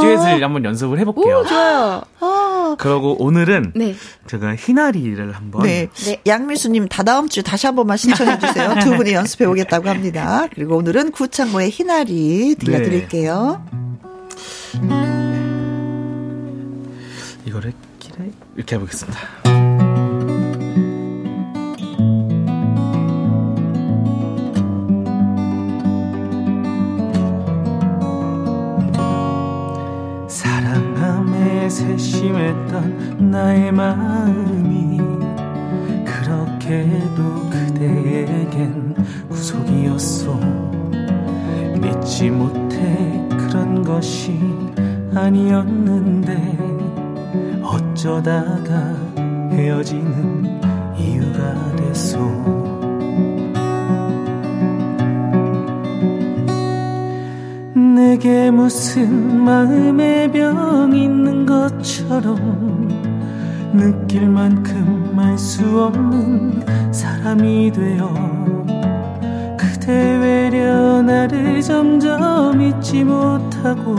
듀엣을 한번 연습을 해볼게요. 오, 좋아요. 그러고 오늘은 제가 희나리를 한번. 네. 양미수님 다 다음 주 다시 한 번만 신청해 주세요. 두 분이 연습해 오겠다고 합니다. 그리고 오늘은 구창모의 희나리 들려드릴게요. 이거를 이렇게 해보겠습니다. 세심했던 나의 마음이 그렇게도 그대에겐 구속이었소. 믿지 못해 그런 것이 아니었는데 어쩌다가 헤어지는 이유가 됐소. 내게 무슨 마음의 병 있는 것처럼 느낄 만큼 알 수 없는 사람이 되어 그대 외려 나를 점점 잊지 못하고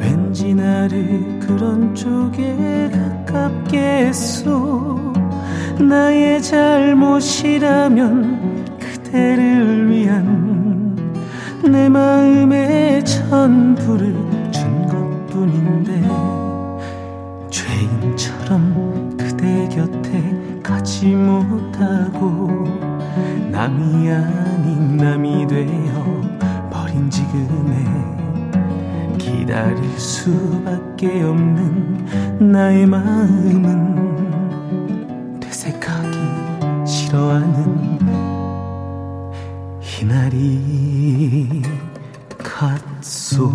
왠 왜 나를 그런 쪽에 가깝게 했소. 나의 잘못이라면 그대를 위한 내 마음의 전부를 준 것뿐인데 죄인처럼 그대 곁에 가지 못하고 남이 아닌 남이 되어 버린 지금에 기다릴 수밖에 없는 나의 마음은 싫어하는 이날이 갔소.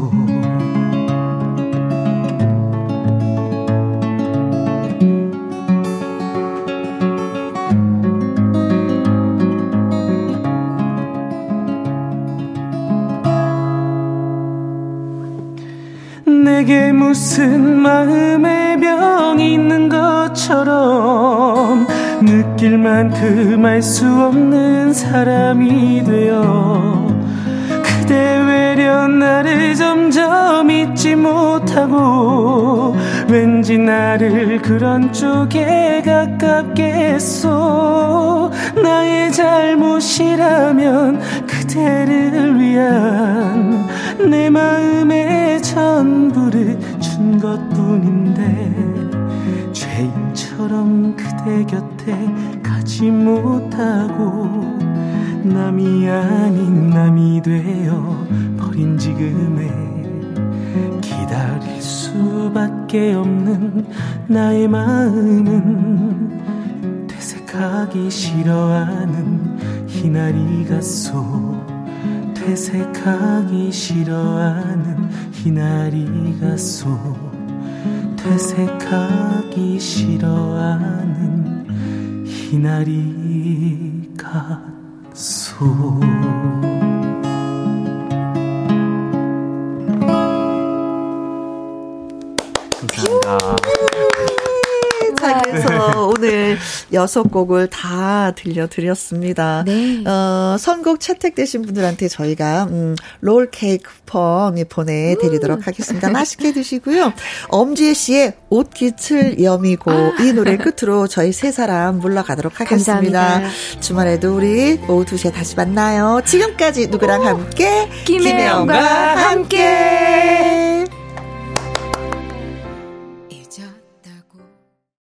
내게 무슨 마음의 병이 있는 것처럼 느낄 만큼 알 수 없는 사람이 되어 그대 외려 나를 점점 잊지 못하고 왠지 나를 그런 쪽에 가깝게 했소. 나의 잘못이라면 그대를 위한 내 마음의 전부를 준 것뿐인데 죄인처럼 그대 곁에 가지 못하고 남이 아닌 남이 되어 버린 지금에 기다릴 수밖에 없는 나의 마음은 퇴색하기 싫어하는 희날이 갔소. 퇴색하기 싫어하는 희날이 갔소. 퇴색하기 싫어하는 이날이 갔소. 감사합니다. 자, 그래서 오늘 6곡을 다 들려드렸습니다. 네. 선곡 채택되신 분들한테 저희가 롤케이크 쿠폰 보내드리도록 하겠습니다. 맛있게 드시고요. 엄지혜 씨의 옷깃을 여미고 이 노래를 끝으로 저희 세 사람 물러가도록 하겠습니다. 감사합니다. 주말에도 우리 오후 2시에 다시 만나요. 지금까지 누구랑 함께 김혜영과 함께.